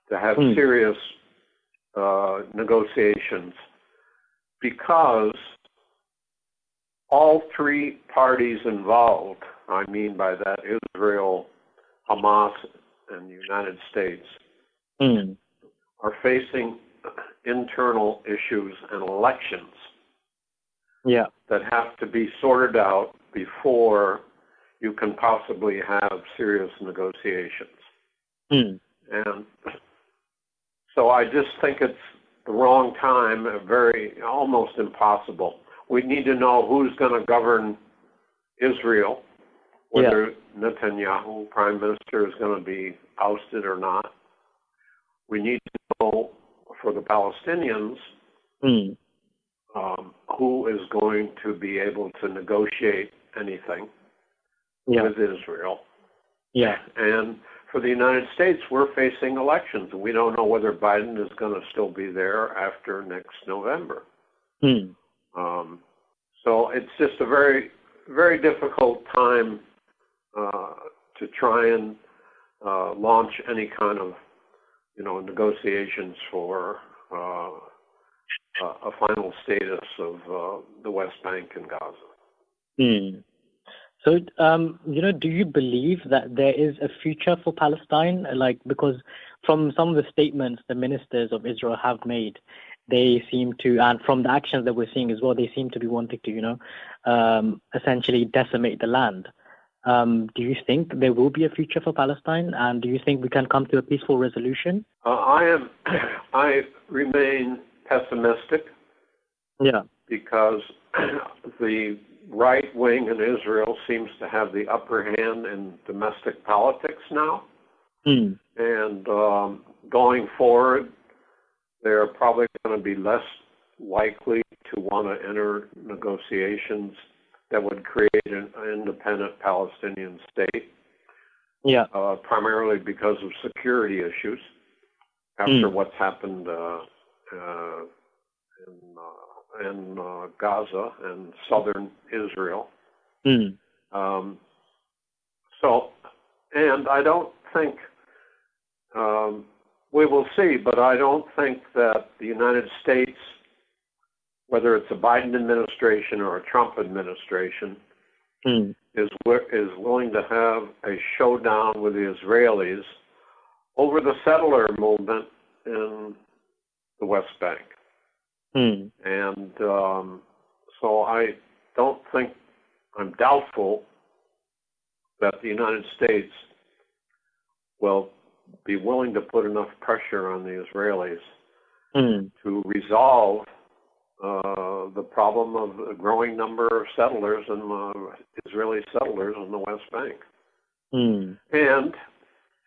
to have mm. serious uh, negotiations, because all three parties involved, I mean by that Israel, Hamas, and the United States, mm. are facing internal issues and elections yeah. that have to be sorted out before you can possibly have serious negotiations. Mm. And so I just think it's the wrong time, very almost impossible. We need to know who's going to govern Israel, whether yeah. Netanyahu, prime minister, is going to be ousted or not. We need to know for the Palestinians mm. um, who is going to be able to negotiate anything yeah. with Israel. Yeah. And for the United States, we're facing elections. We don't know whether Biden is going to still be there after next November. Mm. Um, so it's just a very, very difficult time uh, to try and uh, launch any kind of, you know, negotiations for uh, a final status of uh, the West Bank and Gaza. Mm. So, um, you know, do you believe that there is a future for Palestine? Like, because from some of the statements the ministers of Israel have made, they seem to, and from the actions that we're seeing as well, they seem to be wanting to, you know, um, essentially decimate the land. Um, do you think there will be a future for Palestine? And do you think we can come to a peaceful resolution? Uh, I am, I remain pessimistic. Yeah. Because the right wing in Israel seems to have the upper hand in domestic politics now. Mm. And um, going forward, they're probably going to be less likely to want to enter negotiations that would create an independent Palestinian state. Yeah. Uh, primarily because of security issues after mm. what's happened uh, uh, in uh, in uh, Gaza and southern Israel. Mm. Um, so, and I don't think, um, we will see, but I don't think that the United States, whether it's a Biden administration or a Trump administration, mm. is is willing to have a showdown with the Israelis over the settler movement in the West Bank. Mm. And um, so I don't think, I'm doubtful that the United States will be willing to put enough pressure on the Israelis mm. to resolve uh, the problem of a growing number of settlers and uh, Israeli settlers in the West Bank. Mm. And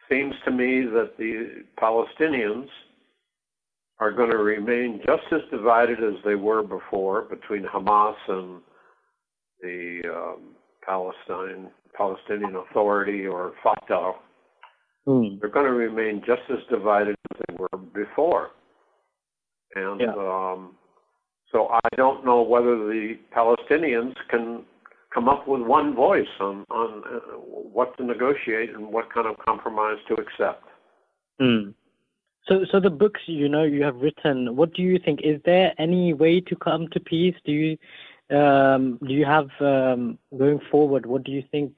seems to me that the Palestinians are going to remain just as divided as they were before between Hamas and the um, Palestine Palestinian Authority or Fatah. Mm. They're going to remain just as divided as they were before. And yeah. um, so I don't know whether the Palestinians can come up with one voice on, on uh, what to negotiate and what kind of compromise to accept. Mm. So, so the books, you know, you have written, what do you think? Is there any way to come to peace? Do you, um, do you have, um, going forward, what do you think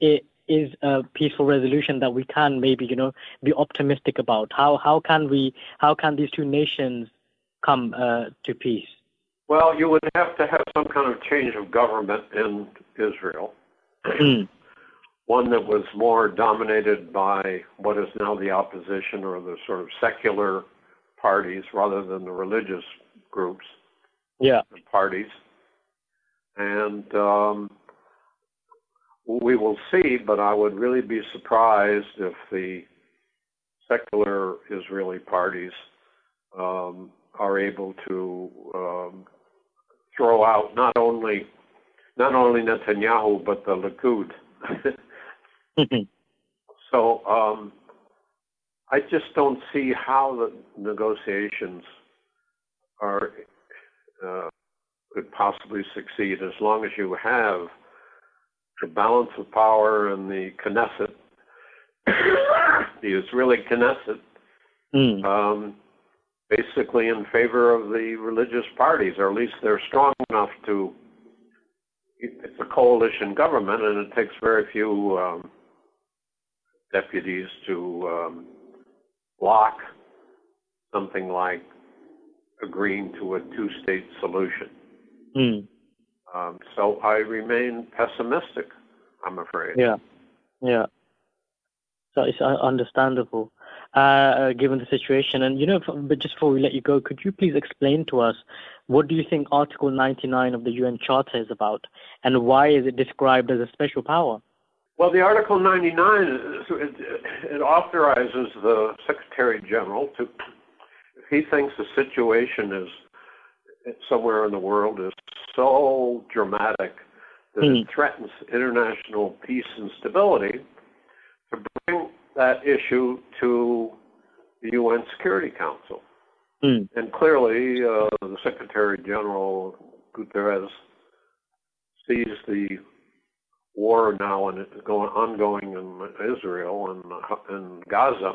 it is a peaceful resolution that we can maybe, you know, be optimistic about? How, how can we, how can these two nations come uh, to peace? Well, you would have to have some kind of change of government in Israel. One that was more dominated by what is now the opposition or the sort of secular parties rather than the religious groups yeah. and parties. And um, we will see, but I would really be surprised if the secular Israeli parties um, are able to um, throw out not only not only Netanyahu, but the Likud. So um, I just don't see how the negotiations are uh, could possibly succeed as long as you have the balance of power in the Knesset, the Israeli Knesset, mm. um, basically in favor of the religious parties, or at least they're strong enough to. It's a coalition government, and it takes very few um, deputies to um, block something like agreeing to a two-state solution. Mm. Um, so I remain pessimistic, I'm afraid. Yeah, yeah. So it's understandable, uh, given the situation. And, you know, but just before we let you go, could you please explain to us, what do you think Article ninety-nine of the U N Charter is about, and why is it described as a special power? Well, the Article ninety-nine, it, it authorizes the Secretary General to, if he thinks the situation is somewhere in the world is so dramatic that mm. it threatens international peace and stability, to bring that issue to the U N Security Council. Mm. And clearly, uh, the Secretary General Guterres sees the war now and it's going ongoing in Israel and in Gaza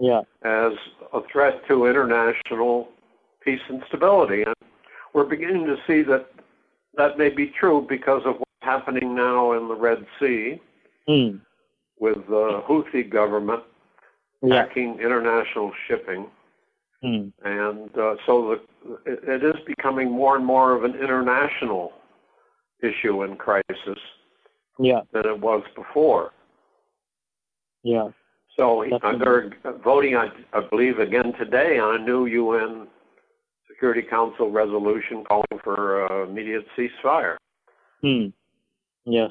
yeah. as a threat to international peace and stability. And we're beginning to see that that may be true because of what's happening now in the Red Sea mm. with the Houthi government yeah. attacking international shipping. Mm. And uh, so the, it is becoming more and more of an international issue and crisis yeah. than it was before. Yeah. So uh, they're voting, I, I believe, again today on a new U N Security Council resolution calling for uh, immediate ceasefire. Mm. Yes.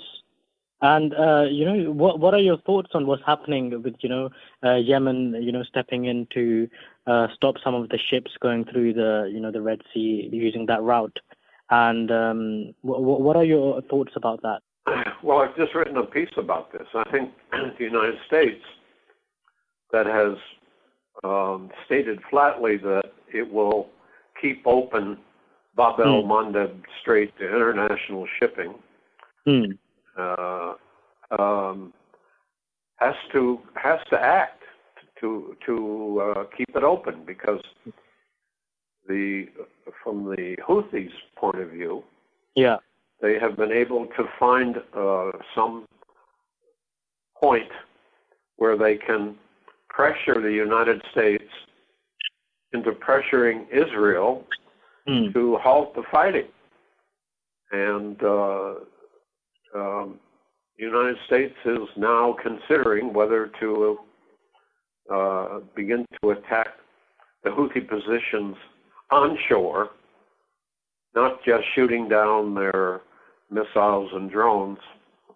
And, uh, you know, what what are your thoughts on what's happening with, you know, uh, Yemen, you know, stepping in to uh, stop some of the ships going through the, you know, the Red Sea using that route? And um, what, what are your thoughts about that? Well, I've just written a piece about this. I think the United States that has um, stated flatly that it will keep open Bab el-Mandeb mm. Strait to international shipping. Mm. Uh, um, has to has to act to to uh, keep it open because the from the Houthis' point of view, yeah, they have been able to find uh, some point where they can pressure the United States into pressuring Israel mm. to halt the fighting and. Uh, Um, the United States is now considering whether to uh, begin to attack the Houthi positions onshore, not just shooting down their missiles and drones,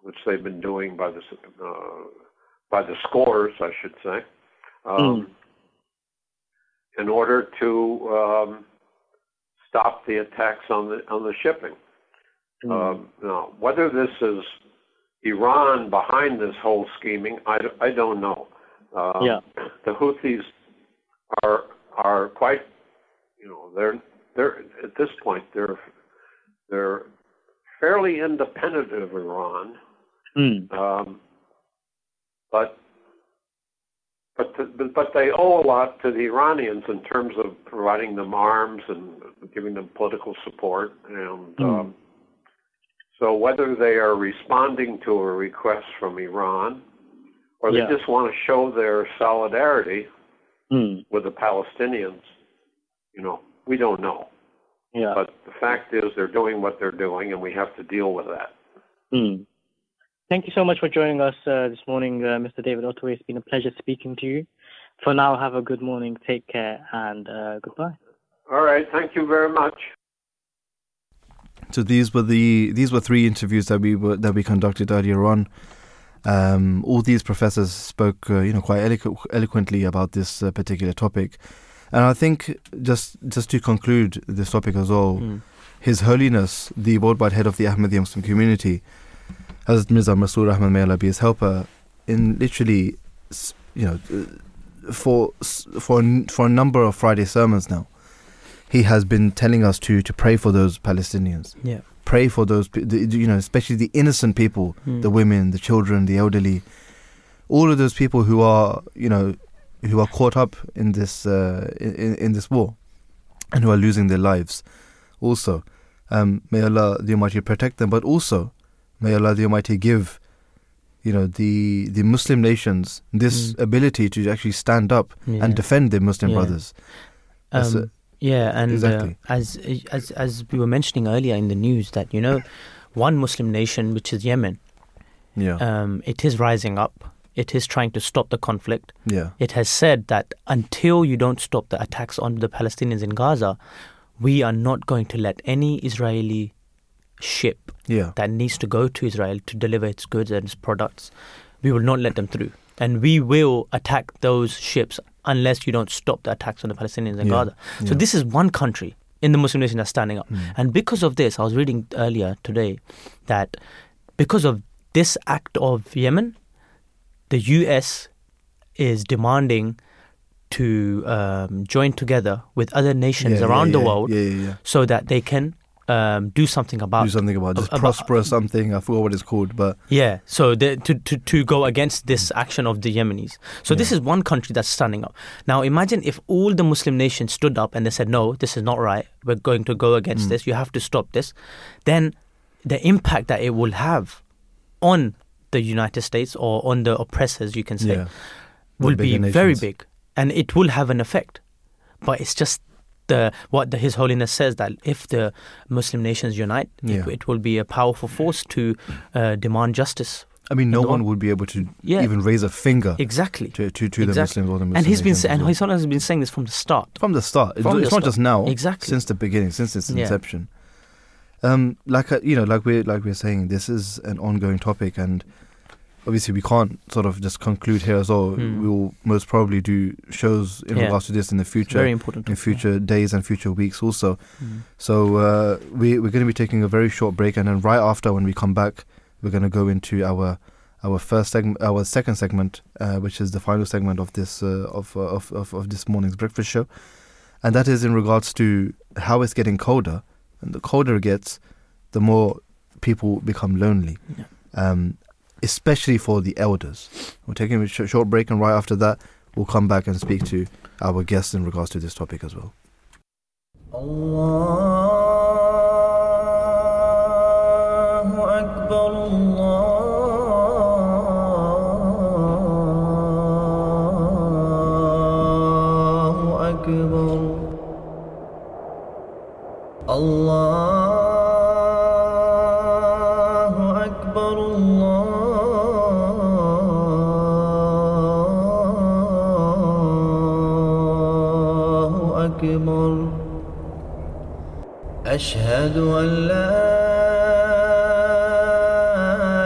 which they've been doing by the uh, by the scores, I should say, um, mm. in order to um, stop the attacks on the on the shipping. Um, now, whether this is Iran behind this whole scheming, I, I don't know. Um, yeah. The Houthis are are quite, you know, they're they're at this point they're they're fairly independent of Iran, mm. um, but but the, but they owe a lot to the Iranians in terms of providing them arms and giving them political support and. Mm. Um, So whether they are responding to a request from Iran or they yeah. just want to show their solidarity mm. with the Palestinians, you know, we don't know. Yeah. But the fact is they're doing what they're doing and we have to deal with that. Mm. Thank you so much for joining us uh, this morning, uh, Mister David Ottaway. It's been a pleasure speaking to you. For now, have a good morning. Take care and uh, goodbye. All right. Thank you very much. So these were the these were three interviews that we were, that we conducted earlier on. Um, all these professors spoke, uh, you know, quite eloqu- eloquently about this uh, particular topic, and I think just just to conclude this topic as well, mm. His Holiness, the worldwide head of the Ahmadiyya Muslim Community, Hazrat Mirza Masroor Ahmad, may Allah be his helper, in literally, you know, for for for a number of Friday sermons now, he has been telling us to to pray for those Palestinians. Yeah. Pray for those, you know, especially the innocent people, mm. the women, the children, the elderly, all of those people who are, you know, who are caught up in this uh, in, in this war and who are losing their lives. Also, um, may Allah the Almighty protect them, but also may Allah the Almighty give, you know, the the Muslim nations this mm. ability to actually stand up yeah. and defend their Muslim yeah. brothers. Um, a, yeah, and exactly. uh, as as as we were mentioning earlier in the news, that, you know, one Muslim nation, which is Yemen, yeah, um, it is rising up. It is trying to stop the conflict. Yeah, it has said that until you don't stop the attacks on the Palestinians in Gaza, we are not going to let any Israeli ship yeah. that needs to go to Israel to deliver its goods and its products, we will not let them through. And we will attack those ships unless you don't stop the attacks on the Palestinians in yeah. Gaza. So yeah. this is one country in the Muslim nation that's standing up. Mm. And because of this, I was reading earlier today that because of this act of Yemen, the U S is demanding to um, join together with other nations yeah, around yeah, the yeah, world yeah, yeah, yeah. so that they can um, do something about do something about it. Just about, prosper or something. I forgot what it's called, but yeah. So the, to to to go against this action of the Yemenis. So yeah. this is one country that's standing up. Now imagine if all the Muslim nations stood up and they said, "No, this is not right. We're going to go against mm. this. You have to stop this." Then the impact that it will have on the United States or on the oppressors, you can say, yeah. will be nations. Very big. And it will have an effect, but it's just the what the, His Holiness says, that if the Muslim nations unite, yeah. it, it will be a powerful force to uh, demand justice. I mean, no one would be able to yeah. even raise a finger exactly to to, to exactly. the Muslims or the Muslim and he's been sa- and His Holiness has been saying this from the start. From the start, from it's, the it's start. Not just now. Exactly, since the beginning, since its inception. Yeah. Um, like you know, like we like we're saying, this is an ongoing topic and. Obviously, we can't sort of just conclude here as well. Mm. We will most probably do shows in yeah. regards to this in the future. It's very important. In future yeah. days and future weeks also. Mm. So uh, we, we're going to be taking a very short break, and then right after, when we come back, we're going to go into our our first segment, our second segment, uh, which is the final segment of this uh, of, of of of this morning's breakfast show, and that is in regards to how it's getting colder, and the colder it gets, the more people become lonely. Yeah. Um, especially for the elders. We're taking a sh- short break, and right after that, we'll come back and speak to our guests in regards to this topic as well. Allahu Akbar, Allahu Akbar, Allah. أشهد أن لا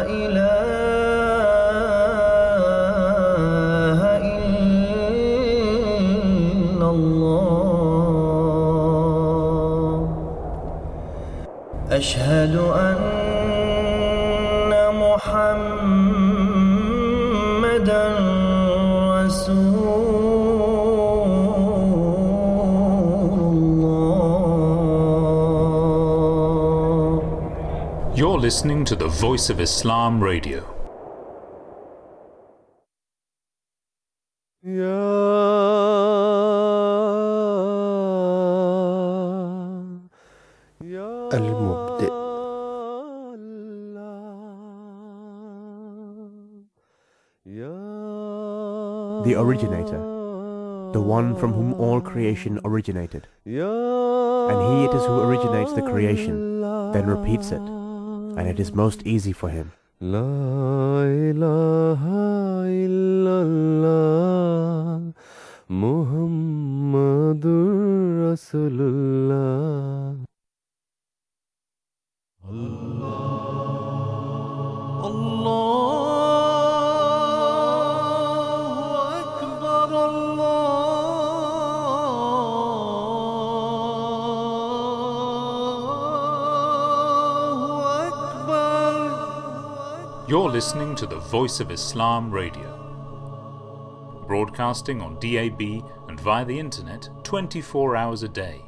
إله إلا الله أشهد أن محمدا رسول You're listening to the Voice of Islam Radio. المبدئ The originator, the one from whom all creation originated. And he it is who originates the creation, then repeats it. And it is most easy for him. La ilaha illallah, Muhammadur Rasulullah. Allah, Allahu Akbar, Allah. You're listening to the Voice of Islam Radio, broadcasting on D A B and via the internet twenty-four hours a day.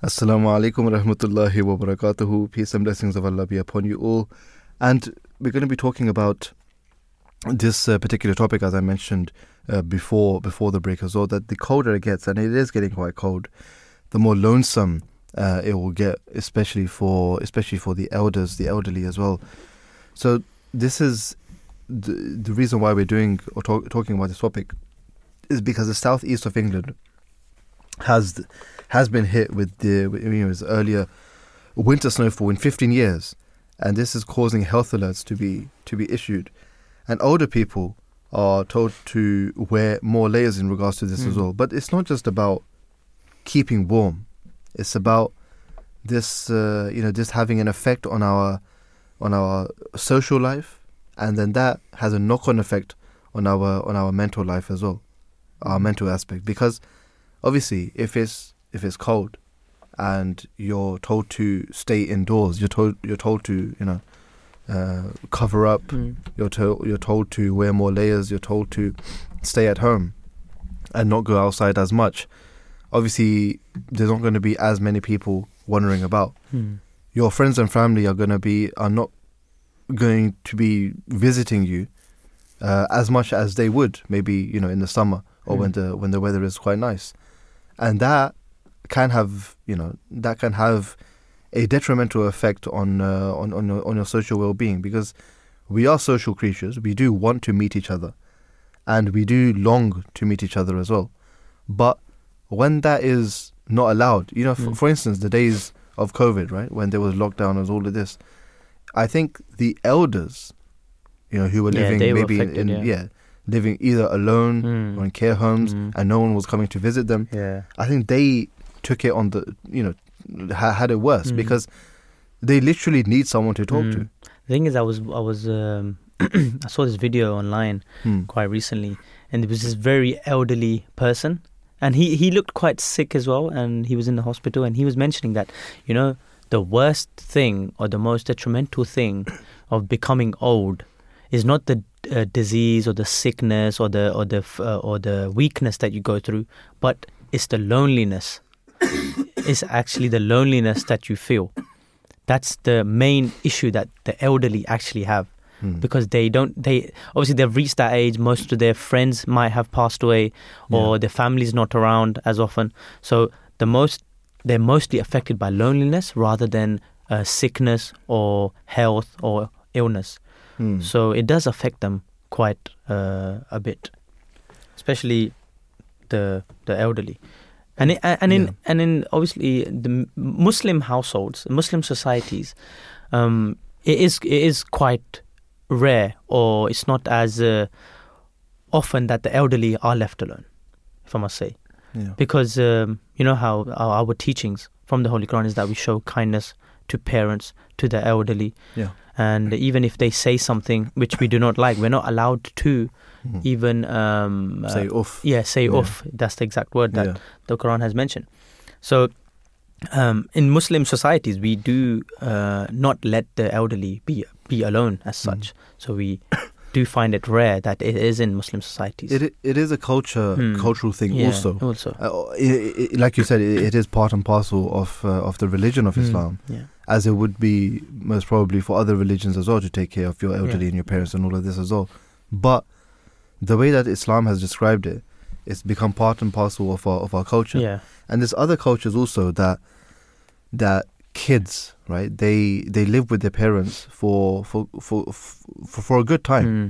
Assalamu alaikum warahmatullahi wabarakatuh. Peace and blessings of Allah be upon you all. And we're going to be talking about this uh, particular topic, as I mentioned uh, before before the break as well, that the colder it gets, and it is getting quite cold, the more lonesome Uh, it will get, especially for especially for the elders, the elderly as well. So this is the, the reason why we're doing or talk, talking about this topic, is because the southeast of England has has been hit with the with, you know, with earlier winter snowfall in fifteen years, and this is causing health alerts to be to be issued, and older people are told to wear more layers in regards to this mm. as well. But it's not just about keeping warm. It's about this, uh, you know, this having an effect on our on our social life, and then that has a knock-on effect on our on our mental life as well, our mental aspect. Because obviously, if it's if it's cold, and you're told to stay indoors, you're told you're told to you know uh, cover up, mm. you're told you're told to wear more layers, you're told to stay at home, and not go outside as much. Obviously, there's not going to be as many people wandering about. Hmm. Your friends and family are going to be are not going to be visiting you uh, as much as they would maybe you know in the summer or hmm. when the when the weather is quite nice, and that can have you know that can have a detrimental effect on uh, on on your, on your social well-being, because we are social creatures. We do want to meet each other, and we do long to meet each other as well, but when that is not allowed, you know, for, mm. for instance, the days of COVID, right, when there was lockdown and all of this, I think the elders, you know, who were yeah, living maybe were affected, in, yeah. yeah, living either alone mm. or in care homes, mm. and no one was coming to visit them. Yeah. I think they took it on the, you know, ha- had it worse mm. because they literally need someone to talk mm. to. The thing is, I was, I was, um, I saw this video online mm. quite recently, and there was this very elderly person. And he, he looked quite sick as well, and he was in the hospital, and he was mentioning that, you know, the worst thing or the most detrimental thing of becoming old is not the uh, disease or the sickness or the or the uh, or the weakness that you go through, but it's the loneliness. It's actually the loneliness that you feel. That's the main issue that the elderly actually have. Mm. Because they don't, they obviously they've reached that age. Most of their friends might have passed away, or yeah. their family's not around as often. So the most, they're mostly affected by loneliness rather than uh, sickness or health or illness. Mm. So it does affect them quite uh, a bit, especially the the elderly. And it, and in yeah. and in obviously the Muslim households, Muslim societies, um, it is it is quite rare, or it's not as uh, often that the elderly are left alone, if I must say. Yeah. Because um, you know how our, our teachings from the Holy Quran is that we show kindness to parents, to the elderly. Yeah. And even if they say something which we do not like, we're not allowed to mm. even... Um, say uh, off. Yeah, say yeah. off. That's the exact word that yeah. the Quran has mentioned. So um, in Muslim societies, we do uh, not let the elderly be be alone as such. Mm. So we do find it rare that it is in Muslim societies. It It is a culture, mm. cultural thing yeah, also. also. Uh, it, it, like you said, it, it is part and parcel of, uh, of the religion of mm. Islam, yeah. as it would be most probably for other religions as well, to take care of your elderly yeah. and your parents and all of this as well. But the way that Islam has described it, it's become part and parcel of our, of our culture. Yeah. And there's other cultures also that that kids, right? They they live with their parents for for for for, for a good time, mm.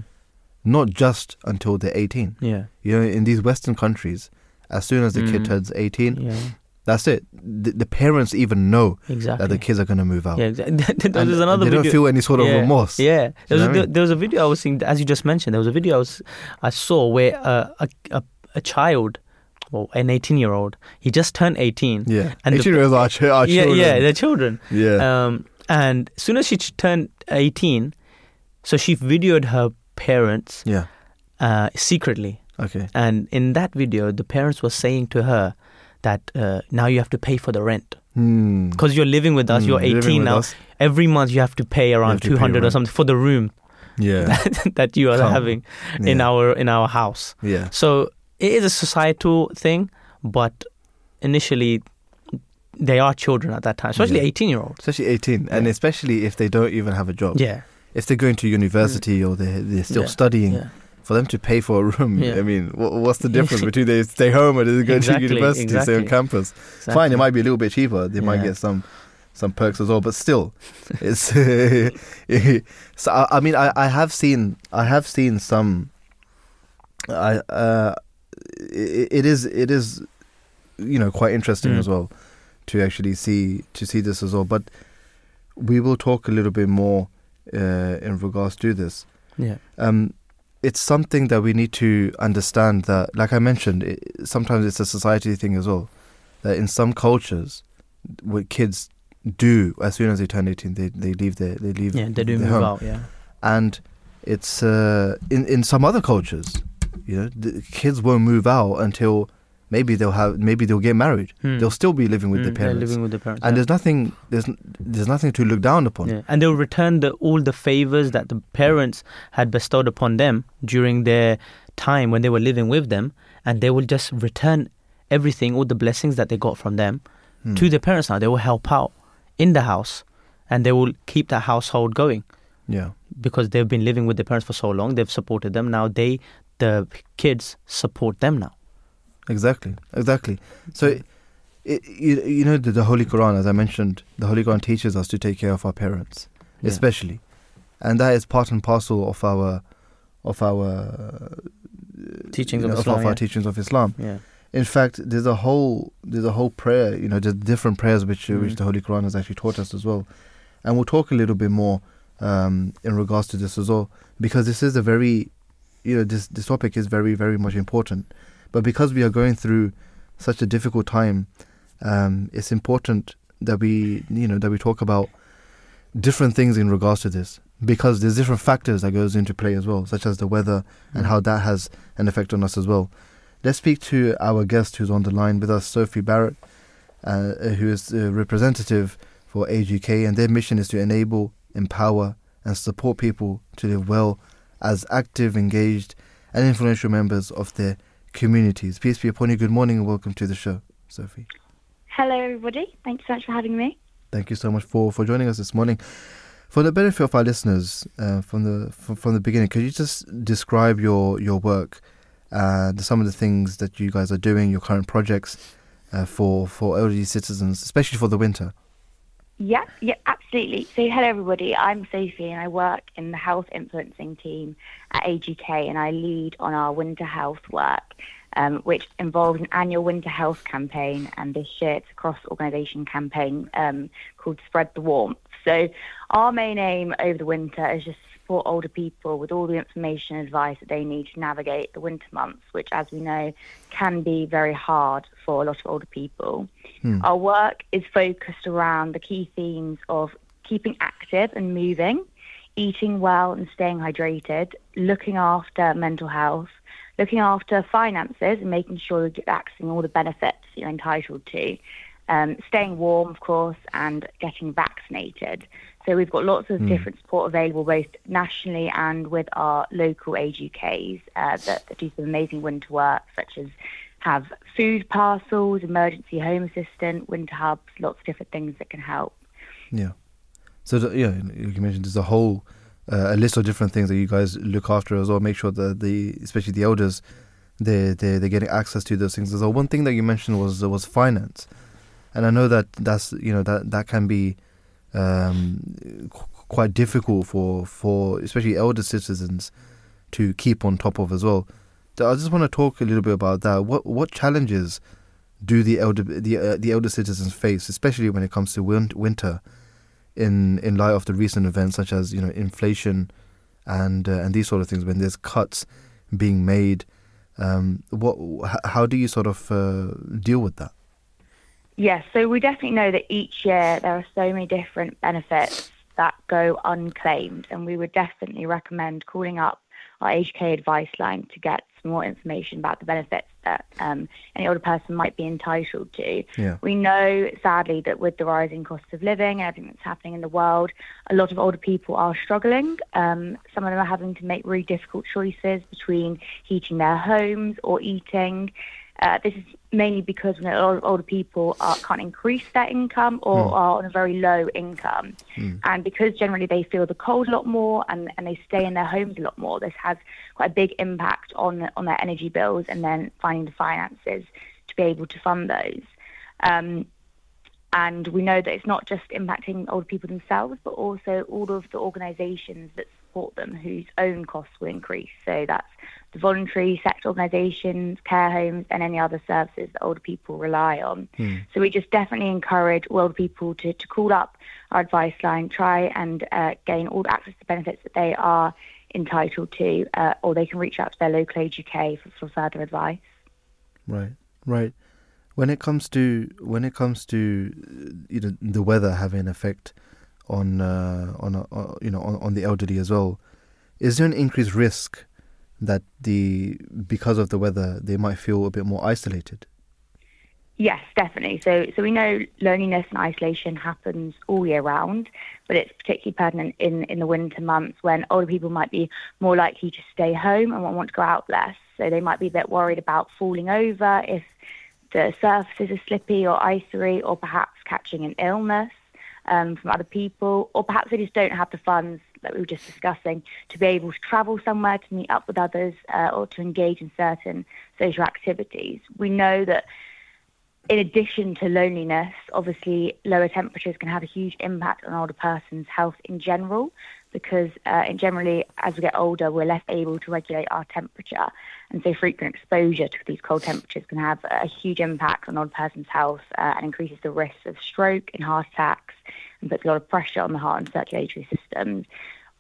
not just until they're eighteen. Yeah, you know, in these Western countries, as soon as the mm. kid turns eighteen, yeah. that's it. The, the parents even know exactly. that the kids are going to move out. Yeah, exactly. There was another. They video. Don't feel any sort of yeah. remorse. Yeah, there was, a, there, there was a video I was seeing, as you just mentioned. There was a video I was I saw where uh, a a a child. Well, an eighteen-year-old. He just turned eighteen. Yeah, and eighteen-year-olds are ch- our yeah, children. Yeah, they're children. Yeah. Um, and as soon as she ch- turned eighteen, so she videoed her parents yeah. uh, secretly. Okay. And in that video, the parents were saying to her that uh, now you have to pay for the rent. Because mm. you're living with us, mm, you're eighteen now. Us. every month you have to pay around two hundred pay or something for the room yeah. that, that you are Come. having yeah. in our in our house. Yeah. So it is a societal thing, but initially they are children at that time, especially yeah. eighteen-year-olds. Especially eighteen, yeah. and especially if they don't even have a job. Yeah. If they're going to university mm. or they're, they're still yeah. studying, yeah. for them to pay for a room, yeah. I mean, what, what's the difference between they stay home and they go exactly, to university, exactly. stay on campus? Exactly. Fine, it might be a little bit cheaper. They yeah. might get some... some perks as well, but still, it's. So I, I mean, I, I have seen, I have seen some. I uh, it, it is it is, you know, quite interesting mm. as well, to actually see to see this as well. But we will talk a little bit more uh, in regards to this. Yeah. Um, it's something that we need to understand that, like I mentioned, it, sometimes it's a society thing as well. That in some cultures, with kids. Do as soon as they turn eighteen, they they leave their they leave yeah they do move home. out yeah, and it's uh, in in some other cultures, you know, the kids won't move out until maybe they'll have maybe they'll get married. Hmm. They'll still be living with hmm, their parents. Living with their parents, and yeah. there's nothing there's there's nothing to look down upon. Yeah. And they'll return the, all the favors that the parents had bestowed upon them during their time when they were living with them, and they will just return everything, all the blessings that they got from them, hmm. to their parents. Now they will help out. In the house, and they will keep that household going. Yeah, because they've been living with their parents for so long, they've supported them. Now they, the kids, support them now. Exactly, exactly. So, it, it, you, you know, the, the Holy Quran, as I mentioned, the Holy Quran teaches us to take care of our parents, yeah. especially, and that is part and parcel of our, of our teachings you know, of Islam, of our yeah. teachings of Islam. Yeah. In fact, there's a whole there's a whole prayer, you know, there's different prayers which mm. which the Holy Quran has actually taught us as well, and we'll talk a little bit more um, in regards to this as well, because this is a very, you know, this this topic is very very much important, but because we are going through such a difficult time, um, it's important that we you know that we talk about different things in regards to this, because there's different factors that goes into play as well, such as the weather mm. and how that has an effect on us as well. Let's speak to our guest who's on the line with us, Sophie Barrett, uh, who is a representative for Age U K, and their mission is to enable, empower and support people to live well as active, engaged and influential members of their communities. Peace be upon you. Good morning and welcome to the show, Sophie. Hello, everybody. Thanks so much for having me. Thank you so much for, for joining us this morning. For the benefit of our listeners, uh, from the from, from the beginning, could you just describe your, your work? Uh, some of the things that you guys are doing, your current projects uh, for, for elderly citizens, especially for the winter. Yeah, yeah, absolutely. So hello everybody, I'm Sophie and I work in the health influencing team at Age U K, and I lead on our winter health work, um, which involves an annual winter health campaign, and this year it's a cross-organisation campaign um, called Spread the Warmth. So our main aim over the winter is just support older people with all the information and advice that they need to navigate the winter months, which, as we know, can be very hard for a lot of older people. Hmm. Our work is focused around the key themes of keeping active and moving, eating well and staying hydrated, looking after mental health, looking after finances and making sure you're accessing all the benefits you're entitled to, um, staying warm, of course, and getting vaccinated. So we've got lots of mm. different support available both nationally and with our local Age U Ks uh, that, that do some amazing winter work, such as have food parcels, emergency home assistant, winter hubs, lots of different things that can help. Yeah. So, the, yeah, you mentioned there's a whole uh, a list of different things that you guys look after as well, make sure that the, especially the elders, they're, they're, they're getting access to those things. So one thing that you mentioned was was finance. And I know that that's, you know, that, that can be... Um, qu- quite difficult for, for especially elder citizens to keep on top of as well. So I just want to talk a little bit about that. What what challenges do the elder the uh, the elder citizens face, especially when it comes to win- winter, in in light of the recent events such as you know inflation, and uh, and these sort of things. When there's cuts being made, um, what how do you sort of uh, deal with that? Yes, yeah, so we definitely know that each year there are so many different benefits that go unclaimed, and we would definitely recommend calling up our Age U K advice line to get some more information about the benefits that um, any older person might be entitled to. Yeah. We know, sadly, that with the rising cost of living and everything that's happening in the world, a lot of older people are struggling. Um, some of them are having to make really difficult choices between heating their homes or eating. Uh, this is mainly because you know, a lot of older people are, can't increase their income or mm. are on a very low income. Mm. And because generally they feel the cold a lot more and, and they stay in their homes a lot more, this has quite a big impact on, on their energy bills and then finding the finances to be able to fund those. Um, and we know that it's not just impacting older people themselves, but also all of the organisations that support them whose own costs will increase. So that's the voluntary sector organisations, care homes, and any other services that older people rely on. Mm. So we just definitely encourage older people to, to call up our advice line, try and uh, gain all the access to benefits that they are entitled to, uh, or they can reach out to their local Age U K for, for further advice. Right, right. When it comes to when it comes to you know the weather having an effect on uh, on uh, you know on, on the elderly as well, is there an increased risk that the because of the weather they might feel a bit more isolated? Yes, definitely. So so we know loneliness and isolation happens all year round, but it's particularly pertinent in, in the winter months when older people might be more likely to stay home and won't want to go out less. So they might be a bit worried about falling over if the surfaces are slippy or icery, or perhaps catching an illness um, from other people, or perhaps they just don't have the funds that we were just discussing to be able to travel somewhere, to meet up with others, uh, or to engage in certain social activities. We know that in addition to loneliness, obviously lower temperatures can have a huge impact on an older person's health in general, because uh, in generally as we get older, we're less able to regulate our temperature. And so frequent exposure to these cold temperatures can have a huge impact on an older person's health uh, and increases the risk of stroke and heart attacks, and puts a lot of pressure on the heart and circulatory systems.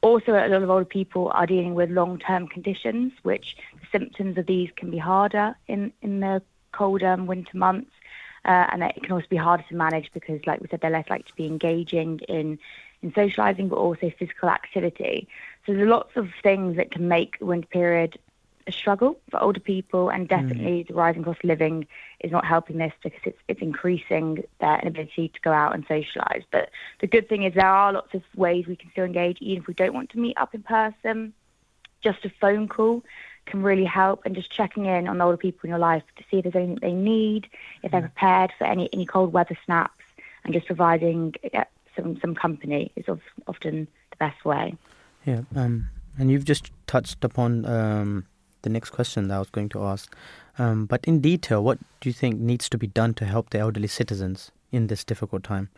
Also, a lot of older people are dealing with long-term conditions, which the symptoms of these can be harder in, in the colder um, winter months. Uh, and it can also be harder to manage because, like we said, they're less likely to be engaging in, in socialising, but also physical activity. So there are lots of things that can make the winter period a struggle for older people, and definitely mm. the rising cost of living is not helping this because it's it's increasing their inability to go out and socialise. But the good thing is there are lots of ways we can still engage, even if we don't want to meet up in person. Just a phone call can really help, and just checking in on the older people in your life to see if there's anything they need, if they're prepared for any, any cold weather snaps, and just providing uh, some, some company is of, often the best way. Yeah, um, and you've just touched upon um, the next question that I was going to ask. Um, but in detail, what do you think needs to be done to help the elderly citizens in this difficult time?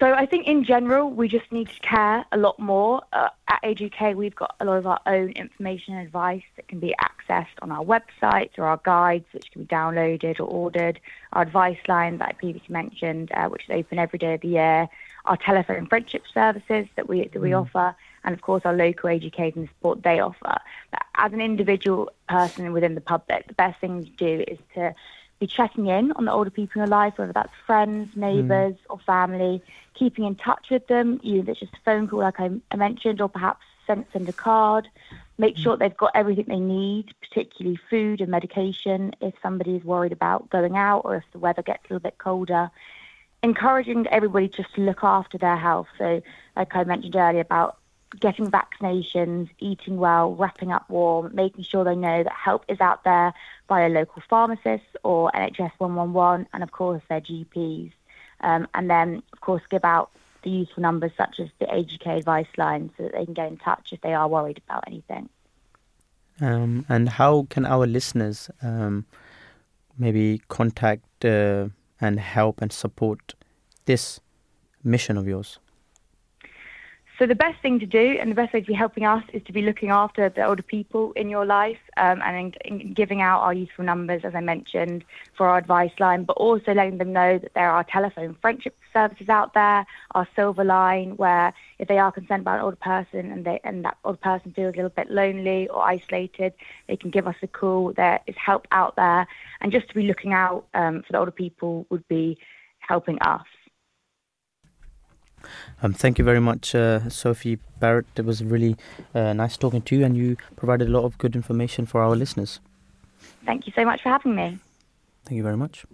So I think in general, we just need to care a lot more. Uh, at Age U K, we've got a lot of our own information and advice that can be accessed on our websites or our guides, which can be downloaded or ordered. Our advice line that I previously mentioned, uh, which is open every day of the year. Our telephone friendship services that we that we mm. offer. And of course, our local Age U K and the support they offer. But as an individual person within the public, the best thing to do is to be checking in on the older people in your life, whether that's friends, neighbours mm. or family, keeping in touch with them, either it's just a phone call like I, I mentioned, or perhaps send, send a card. Make mm. sure they've got everything they need, particularly food and medication if somebody is worried about going out or if the weather gets a little bit colder. Encouraging everybody just to look after their health. So like I mentioned earlier about getting vaccinations, eating well, wrapping up warm, making sure they know that help is out there by a local pharmacist or N H S one one one, and of course their G Ps. Um, and then, of course, give out the useful numbers such as the Age U K advice line so that they can get in touch if they are worried about anything. Um, and how can our listeners um, maybe contact uh, and help and support this mission of yours? So the best thing to do and the best way to be helping us is to be looking after the older people in your life um, and in, in giving out our useful numbers, as I mentioned, for our advice line, but also letting them know that there are telephone friendship services out there, our silver line, where if they are concerned about an older person and they and that older person feels a little bit lonely or isolated, they can give us a call. There is help out there. And just to be looking out um, for the older people would be helping us. Um, thank you very much, uh, Sophie Barrett. It was really uh, nice talking to you, and you provided a lot of good information for our listeners. Thank you so much for having me. Thank you very much.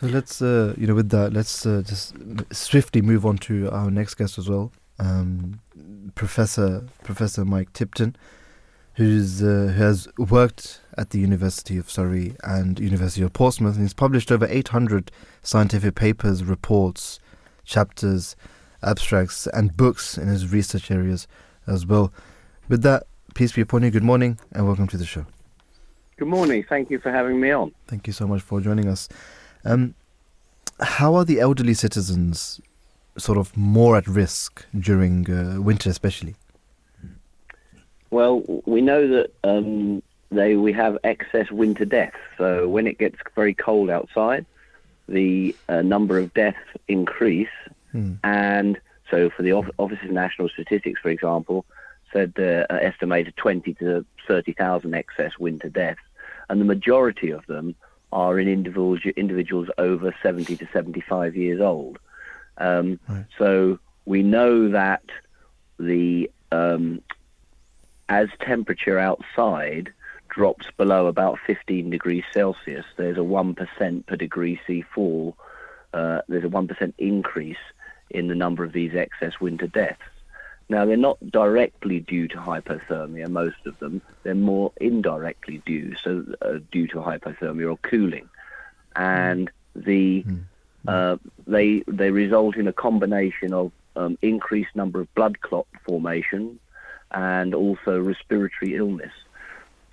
So let's, uh, you know, with that, let's uh, just swiftly move on to our next guest as well, um, Professor Professor Mike Tipton, who's uh, who has worked at the University of Surrey and University of Portsmouth, and he's published over eight hundred scientific papers, reports, chapters, abstracts, and books in his research areas as well. With that, peace be upon you. Good morning, and welcome to the show. Good morning. Thank you for having me on. Thank you so much for joining us. Um, how are the elderly citizens sort of more at risk during uh, winter especially? Well, we know that um, they we have excess winter deaths. So when it gets very cold outside, the uh, number of deaths increase. Hmm. And so for the Office of National Statistics, for example, said uh, estimated twenty to thirty thousand excess winter deaths. And the majority of them are in individuals over seventy to seventy-five years old. Um, right. So we know that the um, as temperature outside drops below about fifteen degrees Celsius, there's a one percent per degree C fall, uh, there's a one percent increase in the number of these excess winter deaths. Now, they're not directly due to hypothermia, most of them. They're more indirectly due, so uh, due to hypothermia or cooling. And the uh, they they result in a combination of um, increased number of blood clot formation and also respiratory illness.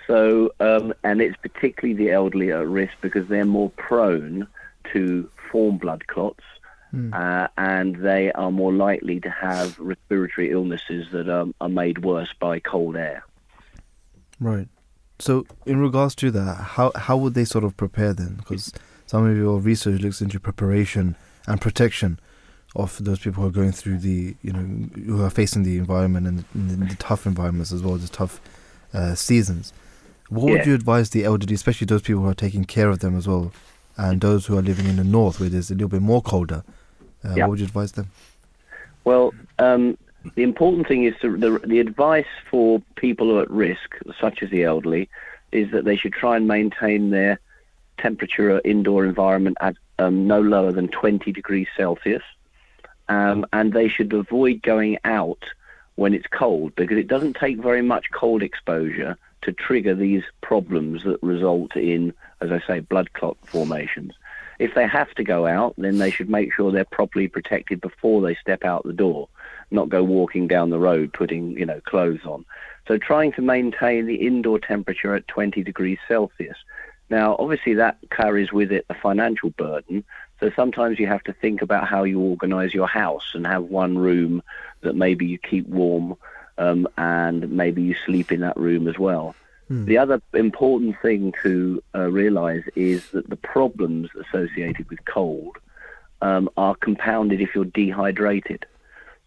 So, um, and it's particularly the elderly at risk because they're more prone to form blood clots. Mm. Uh, and they are more likely to have respiratory illnesses that are, are made worse by cold air. Right. So in regards to that, how how would they sort of prepare then? Because some of your research looks into preparation and protection of those people who are going through the, you know, who are facing the environment and the, and the tough environments as well, the tough uh, seasons. What yeah. would you advise the elderly, especially those people who are taking care of them as well, and those who are living in the north where there's a little bit more colder? Uh, yeah. What would you advise them? Well, um, the important thing is to, the, the advice for people who are at risk, such as the elderly, is that they should try and maintain their temperature or indoor environment at um, no lower than twenty degrees Celsius. Um, and they should avoid going out when it's cold, because it doesn't take very much cold exposure to trigger these problems that result in, as I say, blood clot formations. If they have to go out, then they should make sure they're properly protected before they step out the door, not go walking down the road putting, you know, clothes on. So trying to maintain the indoor temperature at twenty degrees Celsius. Now, obviously, that carries with it a financial burden. So sometimes you have to think about how you organise your house and have one room that maybe you keep warm, um, and maybe you sleep in that room as well. The other important thing to uh, realise is that the problems associated with cold um, are compounded if you're dehydrated.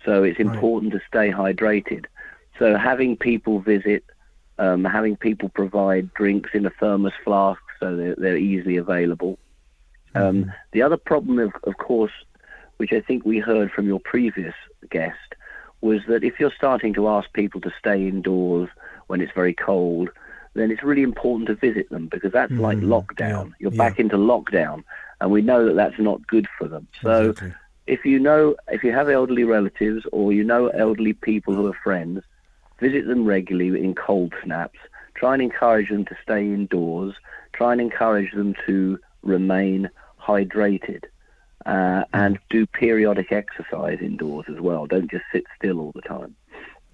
So it's important right. to stay hydrated. So having people visit, um, having people provide drinks in a thermos flask so they're, they're easily available. Um, mm-hmm. The other problem, of, of course, which I think we heard from your previous guest, was that if you're starting to ask people to stay indoors when it's very cold, then it's really important to visit them, because that's mm-hmm. like lockdown. Yeah. You're yeah. back into lockdown, and we know that that's not good for them. So exactly. if you know, if you have elderly relatives or you know elderly people who are friends, visit them regularly in cold snaps. Try and encourage them to stay indoors. Try and encourage them to remain hydrated uh, and do periodic exercise indoors as well. Don't just sit still all the time.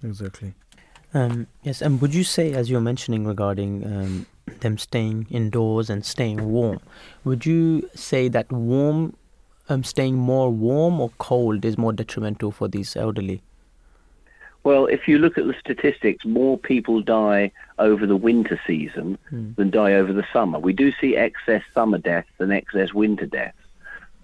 Exactly. Um, yes, and would you say, as you're mentioning regarding um, them staying indoors and staying warm, would you say that warm, um, staying more warm or cold is more detrimental for these elderly? Well, if you look at the statistics, more people die over the winter season mm. than die over the summer. We do see excess summer deaths than excess winter deaths,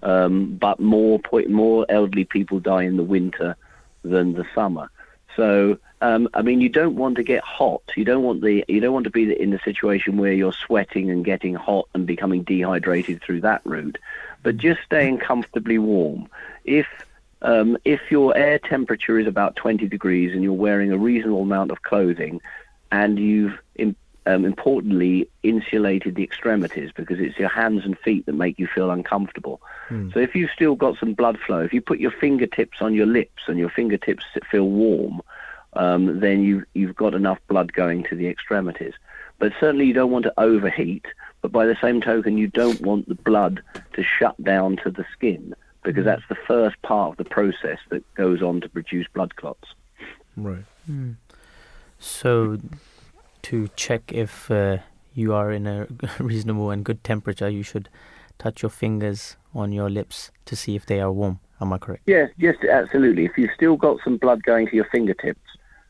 um, but more more elderly people die in the winter than the summer. So, um, I mean, you don't want to get hot. You don't want the you don't want to be in the situation where you're sweating and getting hot and becoming dehydrated through that route. But just staying comfortably warm. If Um, if your air temperature is about twenty degrees and you're wearing a reasonable amount of clothing, and you've im- um, importantly insulated the extremities, because it's your hands and feet that make you feel uncomfortable. Mm. So if you've still got some blood flow, if you put your fingertips on your lips and your fingertips feel warm, um, then you, you've got enough blood going to the extremities. But certainly you don't want to overheat, but by the same token, you don't want the blood to shut down to the skin, because that's the first part of the process that goes on to produce blood clots. Right. Mm. So to check if uh, you are in a reasonable and good temperature, you should touch your fingers on your lips to see if they are warm. Am I correct? Yes, yes, absolutely. If you've still got some blood going to your fingertips,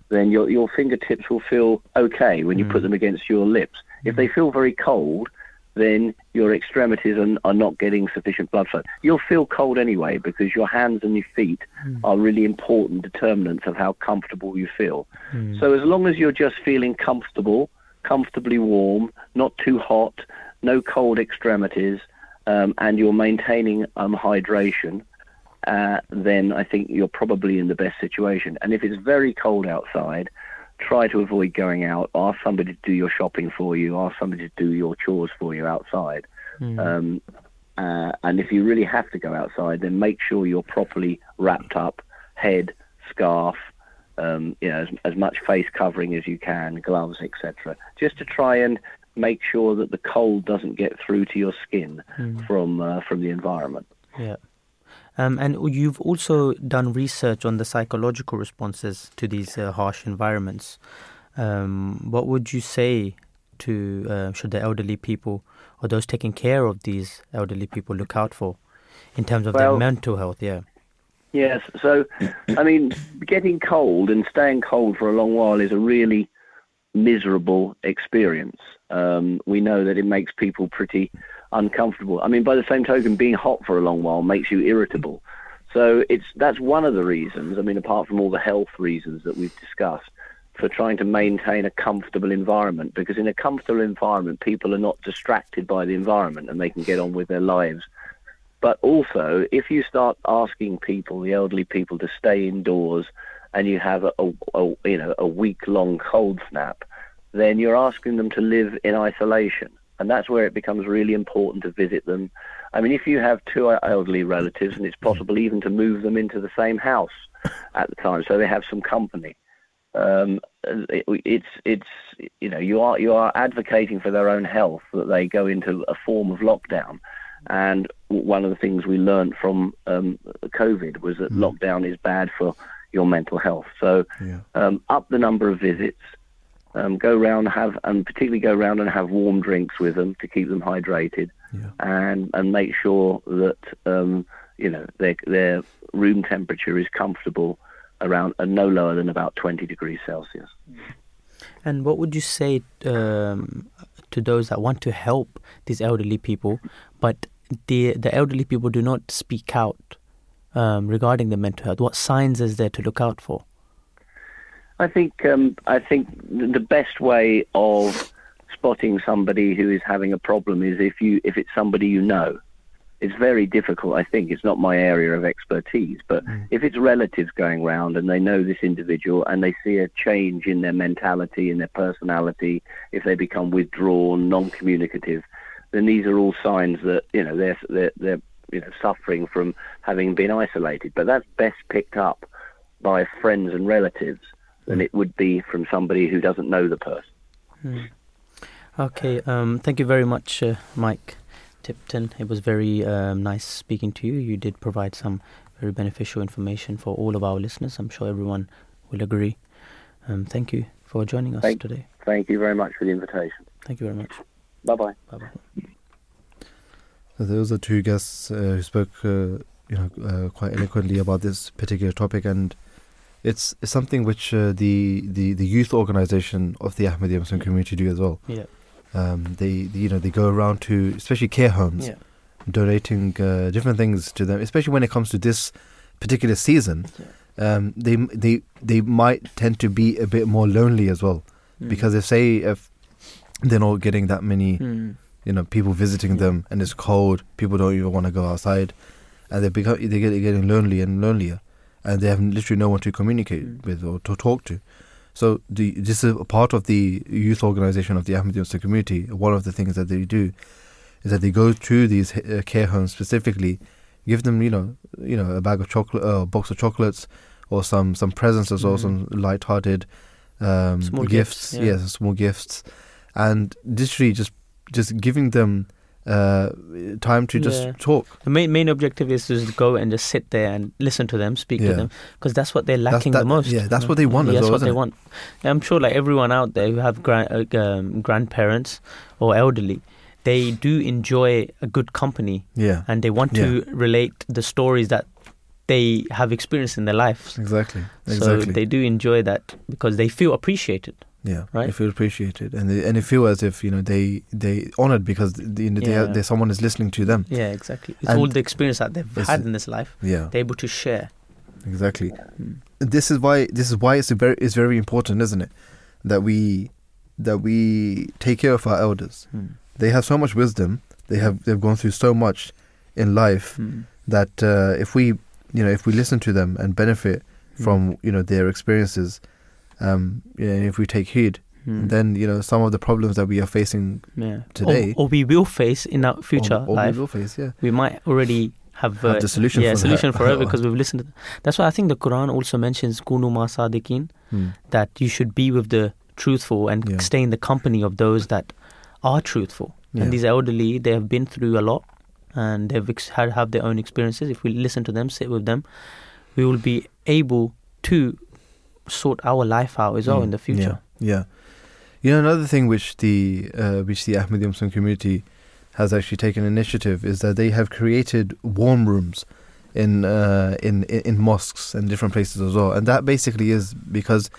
then your, your fingertips will feel okay when you mm. put them against your lips. Mm. If they feel very cold, then your extremities are, are not getting sufficient blood flow. You'll feel cold anyway, because your hands and your feet mm. are really important determinants of how comfortable you feel. Mm. So as long as you're just feeling comfortable, comfortably warm, not too hot, no cold extremities, um, and you're maintaining um, hydration, uh, then I think you're probably in the best situation. And if it's very cold outside, try to avoid going out. Ask somebody to do your shopping for you. Ask somebody to do your chores for you outside. Mm. Um, uh, and if you really have to go outside, then make sure you're properly wrapped up, head, scarf, um, you know, as, as much face covering as you can, gloves, et cetera. Just to try and make sure that the cold doesn't get through to your skin mm. from uh, from the environment. Yeah. Um, and you've also done research on the psychological responses to these uh, harsh environments. Um, what would you say to uh, should the elderly people or those taking care of these elderly people look out for in terms of well, their mental health? Yeah. Yes. So, I mean, getting cold and staying cold for a long while is a really miserable experience. Um, we know that it makes people pretty uncomfortable. I mean, by the same token, being hot for a long while makes you irritable. So it's that's one of the reasons, I mean, apart from all the health reasons that we've discussed, for trying to maintain a comfortable environment, because in a comfortable environment, people are not distracted by the environment and they can get on with their lives. But also, if you start asking people, the elderly people, to stay indoors, and you have a, a, a you know a week-long cold snap, then you're asking them to live in isolation. And that's where it becomes really important to visit them. I mean, if you have two elderly relatives, and it's possible even to move them into the same house at the time, so they have some company. Um, it, it's it's you know you are you are advocating for their own health, that they go into a form of lockdown. And one of the things we learned from um, COVID was that mm. lockdown is bad for your mental health. So yeah. um, up the number of visits. Um, go round have and particularly go round and have warm drinks with them to keep them hydrated, yeah. and and make sure that um, you know their their room temperature is comfortable around and no lower than about twenty degrees Celsius. And what would you say um, to those that want to help these elderly people, but the the elderly people do not speak out um, regarding their mental health? What signs is there to look out for? I think um, I think the best way of spotting somebody who is having a problem is if you if it's somebody you know. It's very difficult, I think. It's not my area of expertise. But mm. if it's relatives going round and they know this individual and they see a change in their mentality, in their personality, if they become withdrawn, non-communicative, then these are all signs that, you know, they're, they're, they're you know, suffering from having been isolated. But that's best picked up by friends and relatives than it would be from somebody who doesn't know the person. Hmm. Okay, um, thank you very much, uh, Mike Tipton. It was very um, nice speaking to you. You did provide some very beneficial information for all of our listeners. I'm sure everyone will agree. Um, thank you for joining us thank, today. Thank you very much for the invitation. Thank you very much. Bye-bye. Bye-bye. So those are two guests uh, who spoke uh, you know, uh, quite eloquently about this particular topic, and It's, it's something which uh, the, the, the youth organisation of the Ahmadiyya Muslim Community do as well. Yeah. Um, they, they you know they go around to especially care homes, yeah. donating uh, different things to them. Especially when it comes to this particular season, yeah. um, they they they might tend to be a bit more lonely as well, mm. because if say if they're not getting that many, mm. you know, people visiting yeah. them, and it's cold, people don't even want to go outside. and they become they get getting lonely and lonelier, and they have literally no one to communicate mm. with or to talk to. So the, this is a part of the youth organisation of the Ahmadiyya Muslim Community. One of the things that they do is that they go to these uh, care homes specifically, give them you know you know a bag of chocolate, uh, a box of chocolates, or some some presents as mm. well, some light-hearted um, small gifts, gifts yeah. yes, small gifts, and literally just just giving them. Uh, time to just yeah. talk. The main main objective is to just go and just sit there and listen to them, speak yeah. to them, because that's what they're lacking that, the most. Yeah, that's what they want. Yeah, as that's well, what they it? want. And I'm sure, like everyone out there who have gran- um, grandparents or elderly, they do enjoy a good company. Yeah, and they want to yeah. relate the stories that they have experienced in their lives. Exactly. Exactly. So they do enjoy that because they feel appreciated. Yeah, right? They feel appreciated, and they, and they feel as if you know they they honoured because they, you know, yeah. they, they, someone is listening to them. Yeah, exactly. It's and all the experience that they've had in this life. Yeah, they're able to share. Exactly. Mm. This is why this is why it's a very it's very important, isn't it? That we that we take care of our elders. Mm. They have so much wisdom. They have they've gone through so much in life mm. that uh, if we you know if we listen to them and benefit mm. from you know their experiences. Um, yeah, and if we take heed, hmm. then you know some of the problems that we are facing yeah. today, or, or we will face in our future or, or life, we will face. Yeah, we might already have, have uh, the solution. Yeah, for solution that. for it because we've listened. To That's why I think the Quran also mentions "Kunu ma sadiqin," hmm. that you should be with the truthful and yeah. stay in the company of those that are truthful. Yeah. And these elderly, they have been through a lot, and they've ex- had have their own experiences. If we listen to them, sit with them, we will be able to. Sort our life out as well mm, in the future. Yeah, yeah, you know another thing which the uh, which the Ahmadiyya Muslim community has actually taken initiative is that they have created warm rooms in uh, in in mosques and different places as well. And that basically is because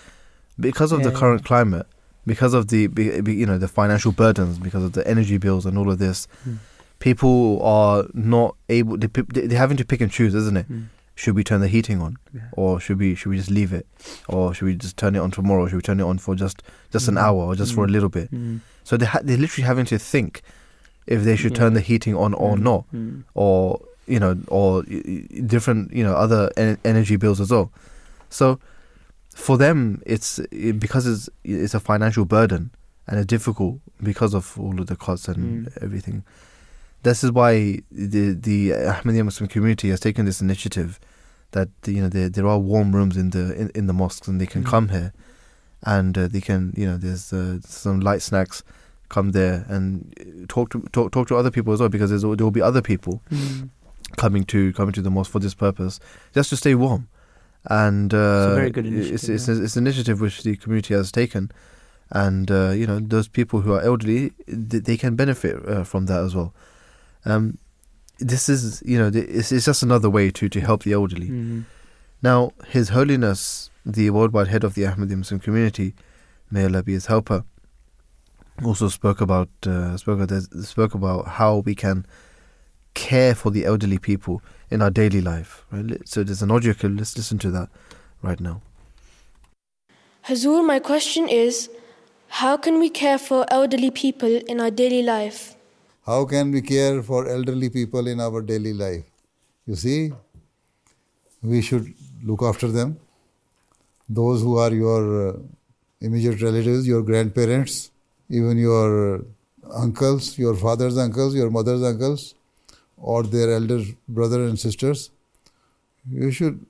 because of yeah, the current yeah. climate, because of the you know the financial burdens, because of the energy bills and all of this, mm. people are not able. They they're having to pick and choose, isn't it? Mm. Should we turn the heating on, yeah. or should we should we just leave it, or should we just turn it on tomorrow, or should we turn it on for just, just mm. an hour, or just mm. for a little bit? Mm. So they ha- they're literally having to think if they should yeah. turn the heating on or mm. not, mm. or you know, or different you know other en- energy bills as well. So for them, it's it, because it's it's a financial burden and it's difficult because of all of the costs and mm. everything. This is why the the Ahmadiyya Muslim community has taken this initiative that you know there there are warm rooms in the in, in the mosques and they can mm. come here, and uh, they can you know there's uh, some light snacks, come there and talk to talk talk to other people as well because there's, there will be other people mm. coming to coming to the mosque for this purpose just to stay warm, and uh, it's a very good initiative. It's it's, yeah. it's, it's an initiative which the community has taken, and uh, you know those people who are elderly they, they can benefit uh, from that as well. Um, this is, you know, it's, it's just another way to, to help the elderly. Mm-hmm. Now, His Holiness, the worldwide head of the Ahmadiyya Muslim community, may Allah be his helper, also spoke about uh, spoke about, spoke about how we can care for the elderly people in our daily life. Right? So there's an audio clip. Let's listen to that right now. Hazur, my question is, how can we care for elderly people in our daily life? How can we care for elderly people in our daily life? You see, we should look after them. Those who are your immediate relatives, your grandparents, even your uncles, your father's uncles, your mother's uncles, or their elder brother and sisters. You should,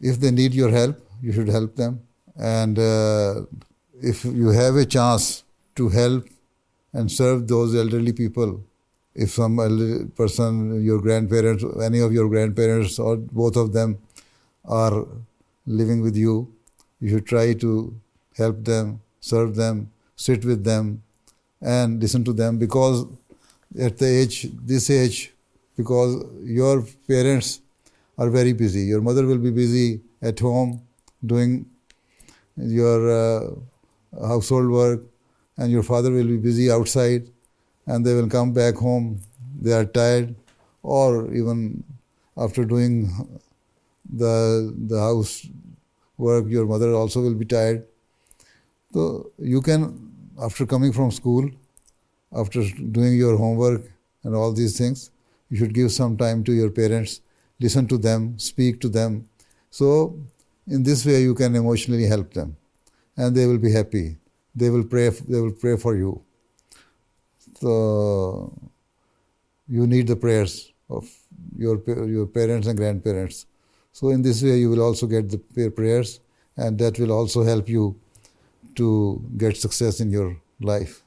if they need your help, you should help them. And uh, if you have a chance to help and serve those elderly people, if some elderly person, your grandparents, any of your grandparents or both of them are living with you, you should try to help them, serve them, sit with them and listen to them, because at the age, this age, because your parents are very busy. Your mother will be busy at home doing your uh, household work, and your father will be busy outside. And they will come back home, they are tired, or even after doing the the house work, your mother also will be tired. So you can, after coming from school, after doing your homework and all these things, you should give some time to your parents listen to them, speak to them. So in this way you can emotionally help them, and they will be happy. They will pray, they will pray for you. So you need the prayers of your, your parents and grandparents. So in this way you will also get the prayers, and that will also help you to get success in your life.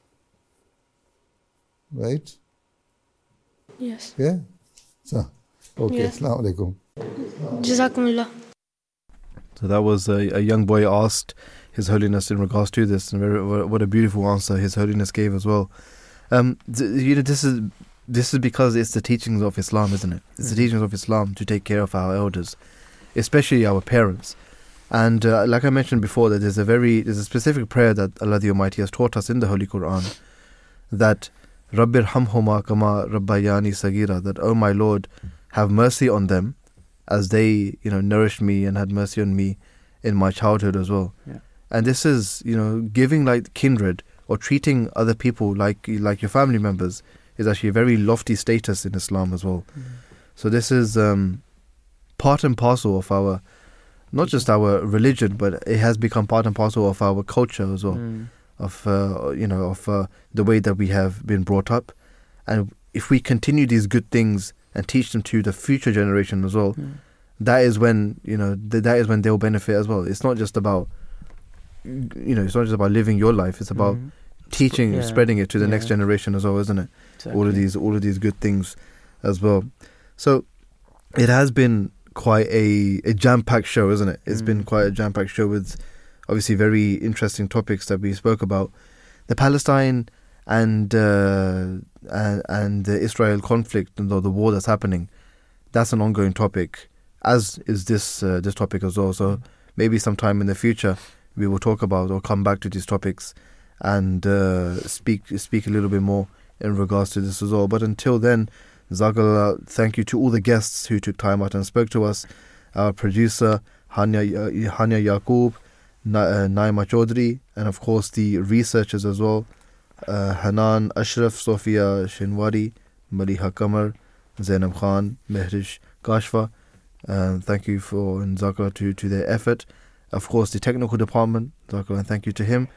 Right? Yes. Yeah? So, okay. Yes. Assalamu alaikum. Jazakumullah. So that was a, a young boy asked His Holiness in regards to this, and very, what a beautiful answer His Holiness gave as well. Um, th- you know, this is this is because it's the teachings of Islam, isn't it? It's mm. the teachings of Islam to take care of our elders, especially our parents. And uh, like I mentioned before, that there's a very there's a specific prayer that Allah the Almighty has taught us in the Holy Quran, that Rabbir Hamhuma Kama Rabbayani Sagira, that oh my Lord, have mercy on them, as they, you know, nourished me and had mercy on me in my childhood as well. Yeah. And this is, you know, giving like kindred or treating other people like like your family members is actually a very lofty status in Islam as well. Mm-hmm. So this is um, part and parcel of our, not just our religion, but it has become part and parcel of our culture as well, mm. of uh, you know of uh, the way that we have been brought up. And if we continue these good things and teach them to the future generation as well, mm. that is when, you know, th- that is when they'll benefit as well. It's not just about, you know, it's not just about living your life. It's about mm. teaching, yeah. spreading it to the yeah. next generation as well, isn't it? Exactly. All of these, all of these good things, as well. So, it has been quite a, a jam-packed show, isn't it? It's mm. been quite a jam-packed show with, obviously, very interesting topics that we spoke about. The Palestine and uh, and the Israel conflict and the, the war that's happening, that's an ongoing topic, as is this uh, this topic as well. So maybe sometime in the future we will talk about or come back to these topics and uh, speak speak a little bit more in regards to this as well. But until then, Zagala, thank you to all the guests who took time out and spoke to us. Our producer, Hania, Hania Yaqub, Na, uh, Naima Chaudhry, and of course the researchers as well, uh, Hanan, Ashraf, Sophia Shinwari, Maliha Kamar, Zainab Khan, Mehrish Kashfa. Uh, thank you for and Zagala to, to their effort. Of course, the technical department, Zagala, and thank you to him.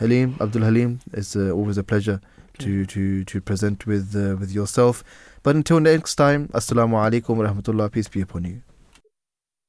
Haleem, Abdul Haleem, it's uh, always a pleasure to to to present with uh, with yourself. But until next time, assalamu alaikum wa rahmatullah, peace be upon you.